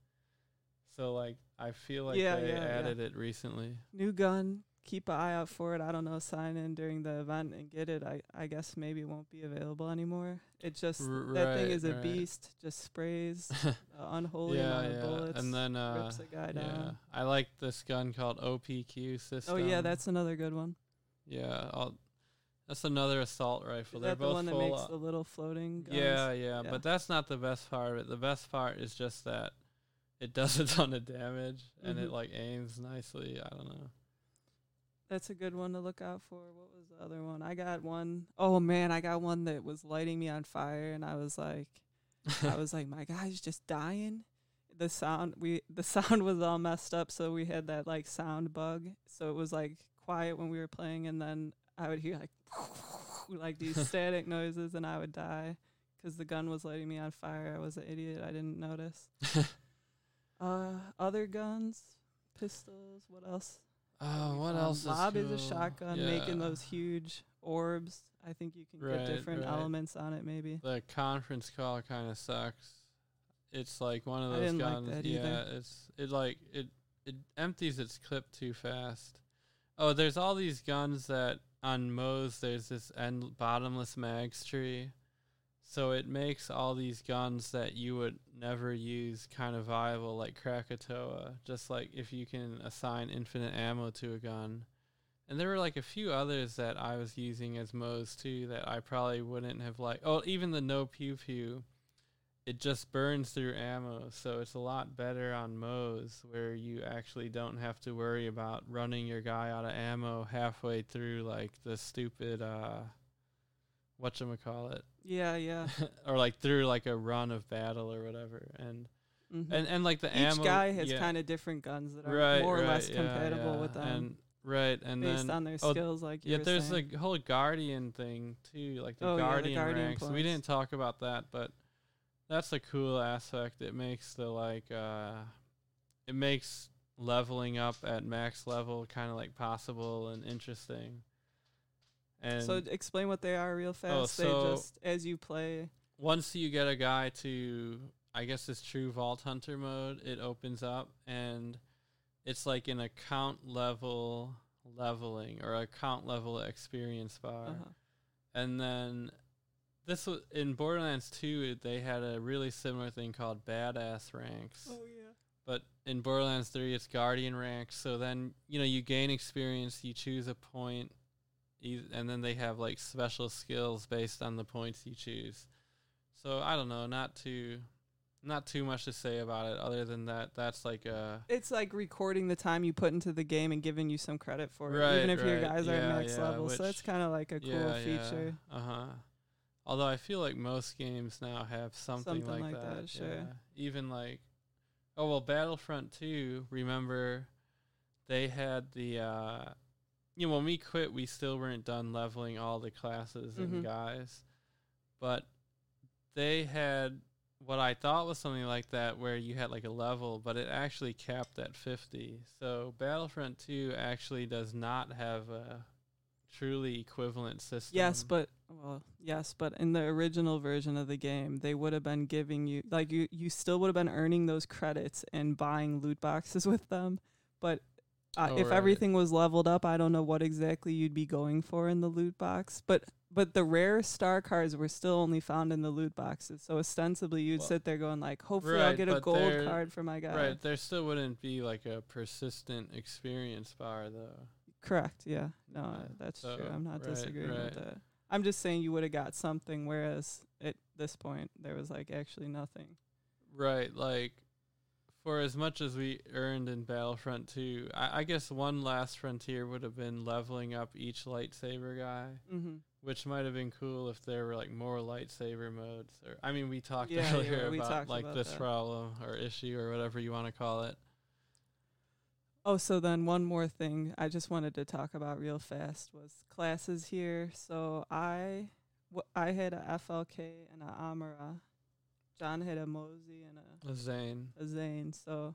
So, like, I feel like they added it recently. New gun, keep an eye out for it. I don't know, sign in during the event and get it. I guess maybe it won't be available anymore. It just that thing is a beast. Just sprays unholy amount of bullets and then rips a guy down. I like this gun called OPQ System. Oh yeah, that's another good one. Yeah, that's another assault rifle. Is that the one that makes the little floating guns? Yeah, but that's not the best part of it. The best part is just that it does a ton of damage and it like aims nicely. I don't know. That's a good one to look out for. What was the other one? I got one. Oh man, I got one that was lighting me on fire, and I was like, my guy's just dying. The sound was all messed up, so we had that like sound bug. So it was like quiet when we were playing, and then I would hear like these static noises, and I would die because the gun was lighting me on fire. I was an idiot. I didn't notice. Other guns, pistols. What else? What else? Mob is cool. Is a shotgun making those huge orbs. I think you can get different elements on it. Maybe the conference call kind of sucks. It's like one of those guns. Like that either. It empties its clip too fast. Oh, there's all these guns that on Moze there's this bottomless mags tree, so it makes all these guns that you would never use kind of viable, like Krakatoa. Just like if you can assign infinite ammo to a gun, and there were like a few others that I was using as Moze too that I probably wouldn't have liked. Oh, even the No Pew Pew, it just burns through ammo, so it's a lot better on Moze where you actually don't have to worry about running your guy out of ammo halfway through like the stupid whatchamacallit. Yeah. Or like through like a run of battle or whatever. And like the each ammo. Each guy has kind of different guns that are more or less compatible with them. And based on their skills, like you were saying. Yeah, there's the whole Guardian thing too, like the Guardian Ranks. We didn't talk about that, but that's a cool aspect. It makes it makes leveling up at max level kind of like possible and interesting. And so explain what they are real fast. They just, as you play. Once you get a guy to, I guess it's True Vault Hunter mode, it opens up and it's like an account level leveling or account level experience bar. Uh-huh. And then this was in Borderlands 2, they had a really similar thing called Badass Ranks. Oh, yeah. But in Borderlands 3, it's Guardian Ranks. So then, you gain experience, you choose a point. And then they have like special skills based on the points you choose. So I don't know, not too much to say about it other than that's like a. It's like recording the time you put into the game and giving you some credit for it, even if your guys are at max level. So it's kind of like a cool feature. Yeah. Although I feel like most games now have something like that. Sure. Yeah. Even like, Battlefront 2. Remember, they had the. When we quit, we still weren't done leveling all the classes and guys. But they had what I thought was something like that where you had like a level, but it actually capped at 50. So Battlefront 2 actually does not have a truly equivalent system. Yes, but in the original version of the game, they would have been giving you, like you still would have been earning those credits and buying loot boxes with them, but if everything was leveled up, I don't know what exactly you'd be going for in the loot box. But the rare star cards were still only found in the loot boxes. So ostensibly, you'd sit there going like, hopefully I'll get a gold card for my guy. Right, there still wouldn't be like a persistent experience bar, though. Correct, yeah. No, that's true. I'm not disagreeing with that. I'm just saying you would have got something, whereas at this point, there was like actually nothing. Right, like. For as much as we earned in Battlefront 2, I guess one last frontier would have been leveling up each lightsaber guy, which might have been cool if there were like more lightsaber modes. Or we talked earlier about like this problem or issue or whatever you want to call it. Oh, so then one more thing I just wanted to talk about real fast was classes here. So I had a FL4K and a Amara. John had a Moze and a Zane. So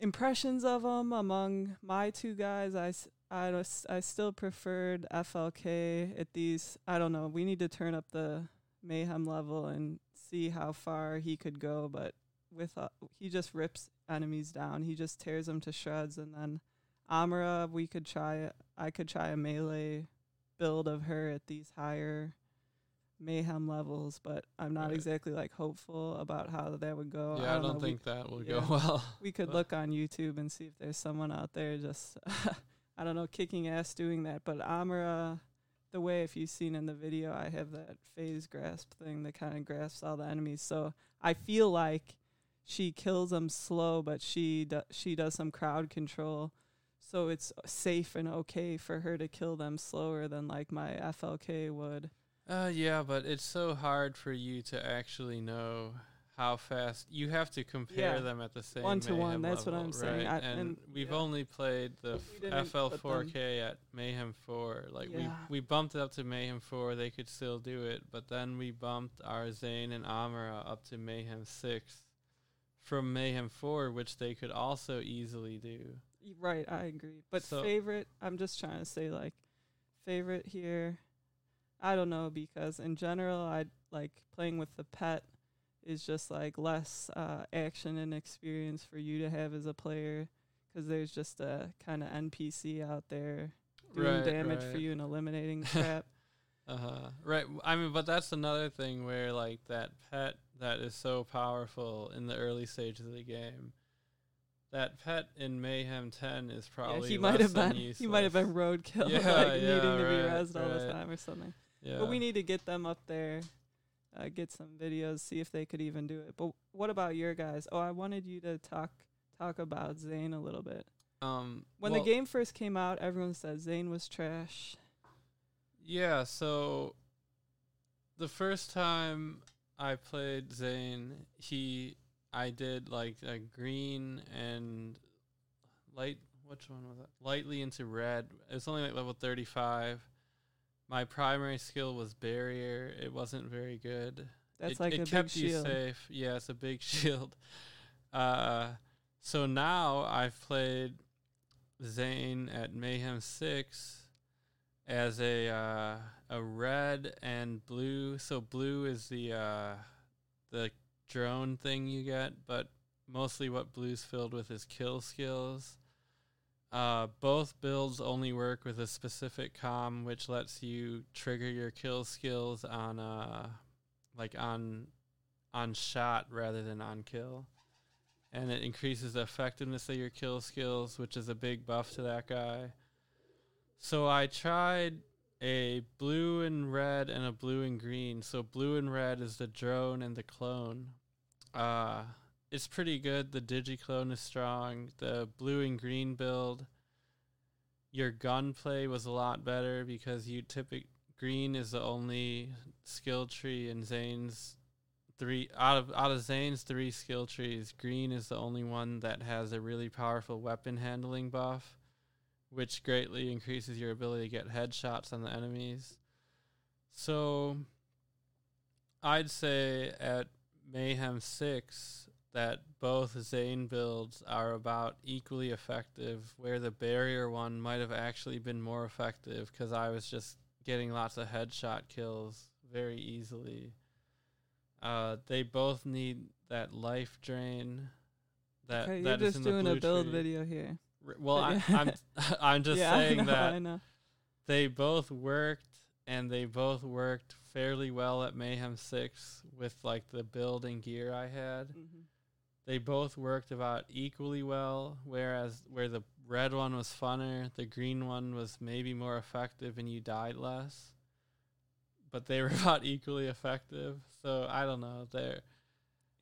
impressions of them among my two guys, I still preferred FLK at these. I don't know. We need to turn up the Mayhem level and see how far he could go. But with he just rips enemies down. He just tears them to shreds. And then Amara, we could try. I could try a melee build of her at these higher Mayhem levels, but I'm not exactly like hopeful about how that would go. Yeah, I don't think that will go well. We could look on YouTube and see if there's someone out there just I don't know, kicking ass doing that. But Amara, the way, if you've seen in the video, I have that phase grasp thing that kind of grasps all the enemies. So I feel like she kills them slow, but she does some crowd control. So it's safe and okay for her to kill them slower than like my FLK would. Yeah, but it's so hard for you to actually know how fast. You have to compare them at the same one to one. That's level, what I'm saying. Right? And we've only played the FL4K at Mayhem 4. Like we bumped it up to Mayhem 4, they could still do it. But then we bumped our Zane and Amara up to Mayhem 6 from Mayhem 4, which they could also easily do. Right, I agree. But so favorite, I'm just trying to say like favorite here. I don't know, because in general, I like playing with the pet is just like less action and experience for you to have as a player, because there's just a kind of NPC out there doing damage for you and eliminating crap. Right. I mean, but that's another thing where like that pet that is so powerful in the early stages of the game. That pet in Mayhem 10 is probably he might have been roadkill, needing to be rezzed all the time or something. Yeah. But we need to get them up there, get some videos, see if they could even do it. But what about your guys? Oh, I wanted you to talk about Zane a little bit. When the game first came out, everyone said Zane was trash. Yeah, so the first time I played Zane, I did like a green and light. Which one was it? Lightly into red. It was only like level 35. My primary skill was barrier. It wasn't very good. That's it, like it a kept big you shield. Safe. Yeah, it's a big shield. So now I've played Zane at Mayhem 6 as a red and blue. So blue is the drone thing you get, but mostly what blue's filled with is kill skills. Both builds only work with a specific comm, which lets you trigger your kill skills on like on shot rather than on kill, and it increases the effectiveness of your kill skills, which is a big buff to that guy. So I tried a blue and red and a blue and green. So blue and red is the drone and the clone. It's pretty good. The digiclone is strong. The blue and green build, your gunplay was a lot better because you green is the only skill tree in Zane's three out of Zane's three skill trees. Green is the only one that has a really powerful weapon handling buff, which greatly increases your ability to get headshots on the enemies. So I'd say at Mayhem 6 that both Zane builds are about equally effective, where the barrier one might have actually been more effective because I was just getting lots of headshot kills very easily. They both need that life drain. That is in the blue tree. You're just doing a build video here. Well, I'm just saying that they both worked, and they both worked fairly well at Mayhem 6 with like the build and gear I had. Mm-hmm. They both worked about equally well, whereas where the red one was funner, the green one was maybe more effective and you died less. But they were about equally effective. So I don't know.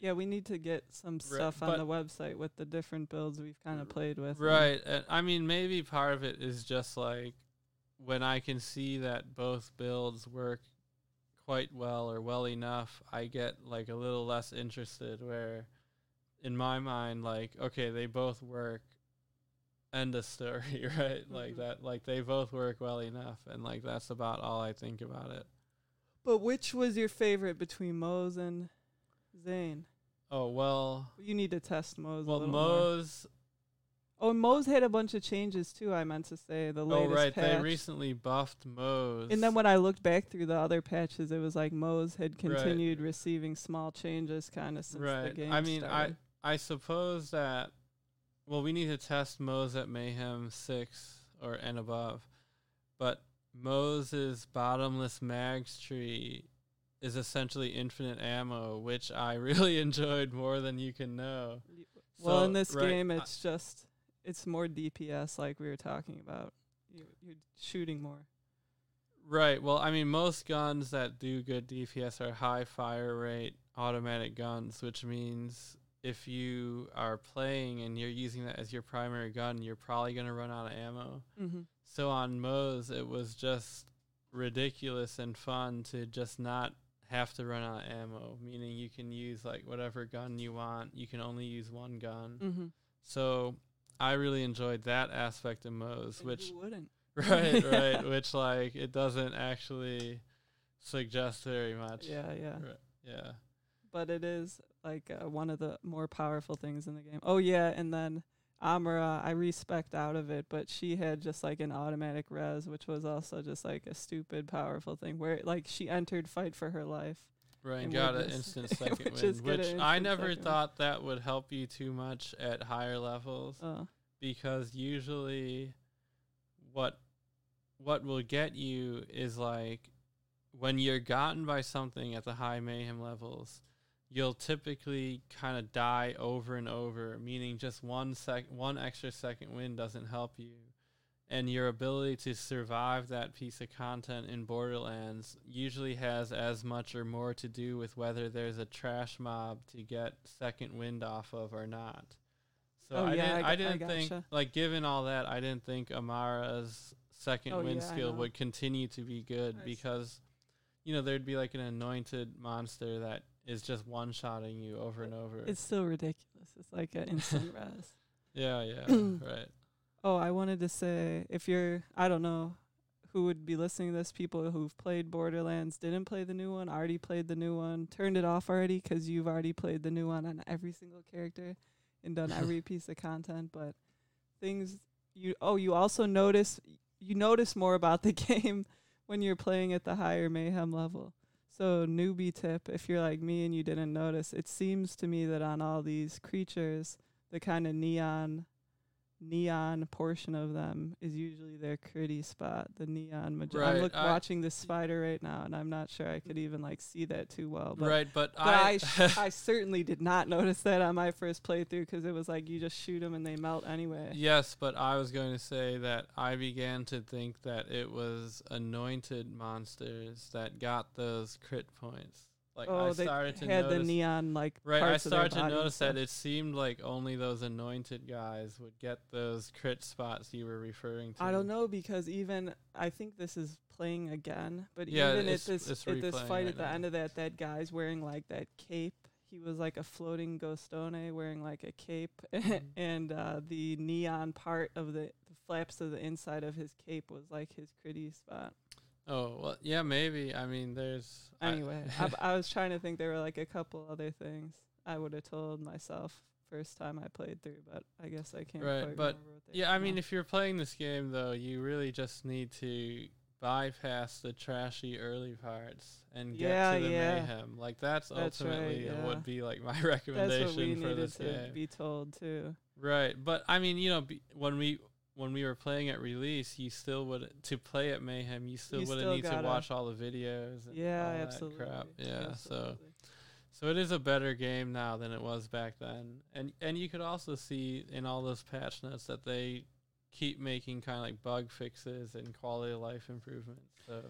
Yeah, we need to get some stuff on the website with the different builds we've kind of played with. Right. I mean, maybe part of it is just like when I can see that both builds work quite well or well enough, I get like a little less interested, where in my mind, like, okay, they both work, end of story, right? Mm-hmm. Like that, like they both work well enough. And like, that's about all I think about it. But which was your favorite between Moze and Zane? Oh, well, you need to test Moze. Well, Moze. Oh, Moze had a bunch of changes too. I meant to say the latest. Oh, right, patch. They recently buffed Moze. And then when I looked back through the other patches, it was like Moze had continued receiving small changes, kind of since the game. I mean, started. I suppose that Well, we need to test Moze at Mayhem 6 or and above. But Moze's bottomless mags tree is essentially infinite ammo, which I really enjoyed more than you can know. Well, so in this game, it's just, it's more DPS like we were talking about. You're shooting more. Right. Well, I mean, most guns that do good DPS are high fire rate automatic guns, which means if you are playing and you're using that as your primary gun, you're probably going to run out of ammo. Mm-hmm. So on Moze, it was just ridiculous and fun to just not have to run out of ammo, meaning you can use like whatever gun you want. You can only use one gun. Mm-hmm. So I really enjoyed that aspect of Moze, which you wouldn't. Right, yeah. Right. Which like it doesn't actually suggest very much. Yeah, yeah, right, yeah. But it is like one of the more powerful things in the game. Oh yeah, and then Amara, I respect out of it, but she had just like an automatic res, which was also just like a stupid powerful thing where like she entered fight for her life. Right, and got an instant second win, which I never thought that would help you too much at higher levels because usually what will get you is like when you're gotten by something at the high mayhem levels, you'll typically kind of die over and over, meaning just one extra second win doesn't help you. And your ability to survive that piece of content in Borderlands usually has as much or more to do with whether there's a trash mob to get second wind off of or not. So I didn't think, like, given all that, I didn't think Amara's second wind skill would continue to be good because, you know, there'd be like an anointed monster that is just one-shotting you over and over. It's still ridiculous. It's like an instant res. Yeah, yeah, right. Oh, I wanted to say, if you're, I don't know who would be listening to this, people who've played Borderlands, didn't play the new one, already played the new one, turned it off already because you've already played the new one on every single character and done every piece of content, but things you also notice more about the game when you're playing at the higher mayhem level. So newbie tip, if you're like me and you didn't notice, it seems to me that on all these creatures, the kind of neon portion of them is usually their critty spot, the neon majority. Right, I'm watching this spider right now, and I'm not sure I could even like see that too well. But, right, but I certainly did not notice that on my first playthrough because it was like you just shoot them and they melt anyway. Yes, but I was going to say that I began to think that it was anointed monsters that got those crit points. Like I started to notice the neon like right. Parts I started to notice that it seemed like only those anointed guys would get those crit spots you were referring to. I don't know because even I think this is playing again, but yeah, even at this fight right at the end of that guy's wearing like that cape. He was like a floating ghostone wearing like a cape, and the neon part of the flaps of the inside of his cape was like his critty spot. Oh, well, yeah, maybe. I mean, there's... Anyway, I was trying to think there were, like, a couple other things I would have told myself first time I played through, but I guess I can't quite remember what they were. Yeah, I mean, if you're playing this game, though, you really just need to bypass the trashy early parts and get to the mayhem. Like, that's ultimately right, would be, like, my recommendation for this game. That's what we needed to be told, too. Right, but, I mean, you know, when we were playing at release, you still would to play at Mayhem. You would have need to watch all the videos. And all that absolutely. Crap. Yeah, absolutely. So it is a better game now than it was back then, and you could also see in all those patch notes that they keep making kind of like bug fixes and quality of life improvements. So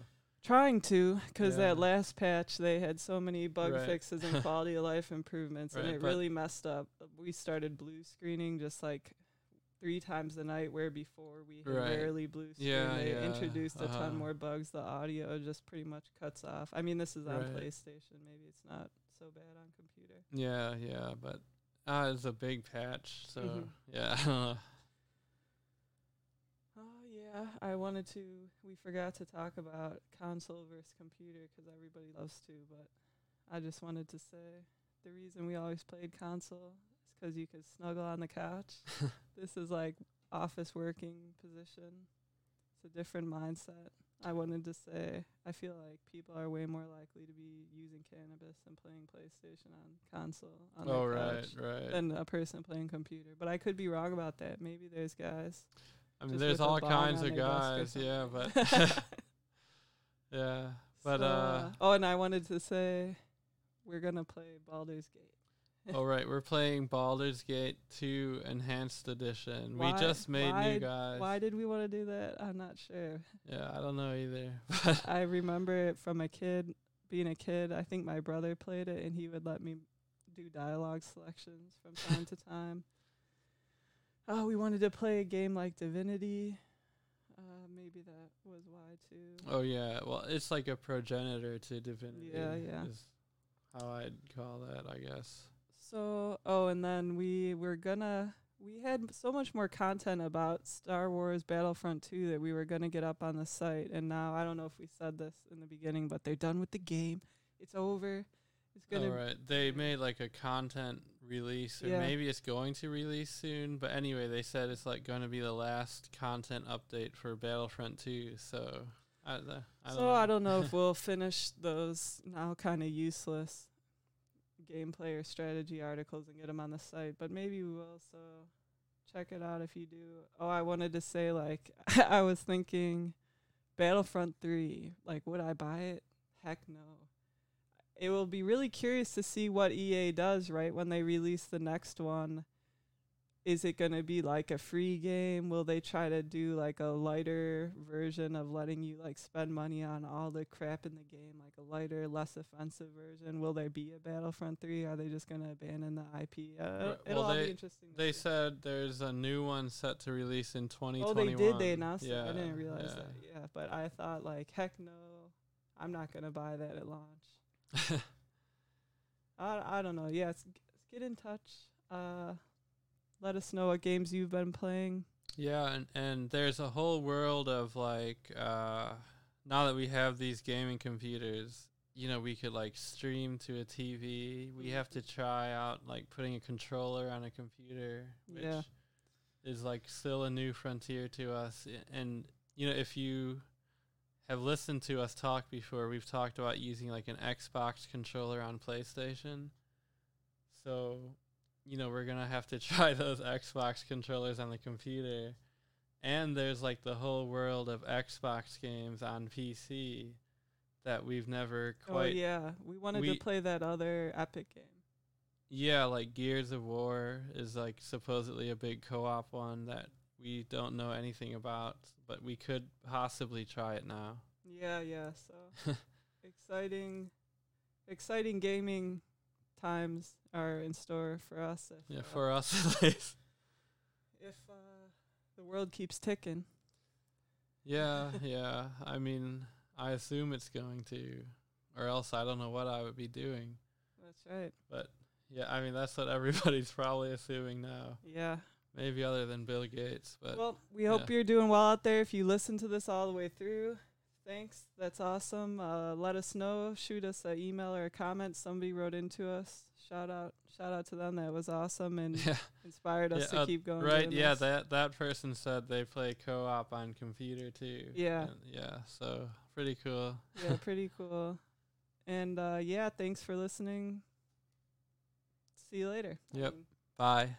trying to, because that last patch they had so many bug fixes and quality of life improvements, and it really messed up. We started blue screening just like 3 times a night where before we had rarely blue screen. Yeah, they introduced a ton more bugs. The audio just pretty much cuts off. I mean, this is on PlayStation. Maybe it's not so bad on computer. Yeah, yeah, but it's a big patch, so yeah. Oh, yeah, we forgot to talk about console versus computer because everybody loves to, but I just wanted to say the reason we always played console because you could snuggle on the couch. This is like office working position. It's a different mindset. I wanted to say, I feel like people are way more likely to be using cannabis and playing PlayStation on console on their couch than a person playing computer. But I could be wrong about that. Maybe there's guys. I mean, there's all kinds of guys, yeah, but yeah, but so, oh, and I wanted to say we're gonna play Baldur's Gate. All right, we're playing Baldur's Gate 2 Enhanced Edition. We just made new guys. Why did we want to do that? I'm not sure. Yeah, I don't know either. I remember it from a kid, being a kid. I think my brother played it, and he would let me do dialogue selections from time to time. Oh, we wanted to play a game like Divinity. Maybe that was why, too. Oh, yeah. Well, it's like a progenitor to Divinity. Yeah, yeah. Is how I'd call that, I guess. So, oh, and then we had so much more content about Star Wars Battlefront 2 that we were going to get up on the site. And now, I don't know if we said this in the beginning, but they're done with the game. It's over. It's gonna They made like a content release, or maybe it's going to release soon. But anyway, they said it's like going to be the last content update for Battlefront 2. So, I don't know if we'll finish those now kind of useless gameplay or strategy articles and get them on the site, but maybe we will, so check it out if you do. Oh, I wanted to say, like, I was thinking Battlefront 3, like, would I buy it? Heck no. It will be really curious to see what EA does, right, when they release the next one. Is it going to be, like, a free game? Will they try to do, like, a lighter version of letting you, like, spend money on all the crap in the game, like a lighter, less offensive version? Will there be a Battlefront 3? Are they just going to abandon the IP? It'll all be interesting. They said there's a new one set to release in 2021. Oh, they did. They announced it. I didn't realize that. Yeah, but I thought, like, heck no, I'm not going to buy that at launch. I don't know. Yeah, get in touch. Let us know what games you've been playing. Yeah, and there's a whole world of, like, now that we have these gaming computers, you know, we could, like, stream to a TV. We have to try out, like, putting a controller on a computer, which is, like, still a new frontier to us. And, you know, if you have listened to us talk before, we've talked about using, like, an Xbox controller on PlayStation. So, you know, we're going to have to try those Xbox controllers on the computer. And there's, like, the whole world of Xbox games on PC that we've never quite... Oh, yeah. We wanted to play that other Epic game. Yeah, like, Gears of War is, like, supposedly a big co-op one that we don't know anything about, but we could possibly try it now. Yeah, yeah, so... exciting gaming times are in store for us. For us at least. If the world keeps ticking. Yeah, yeah. I mean, I assume it's going to, or else I don't know what I would be doing. That's right. But, yeah, I mean, that's what everybody's probably assuming now. Yeah. Maybe other than Bill Gates. But well, we hope you're doing well out there. If you listen to this all the way through, thanks. That's awesome. Let us know. Shoot us an email or a comment. Somebody wrote into us. Shout out to them. That was awesome and inspired us to keep going. Right, yeah, this. That person said they play co-op on computer too. Yeah. Yeah, so pretty cool. Yeah, pretty cool. And, yeah, thanks for listening. See you later. Yep. Bye.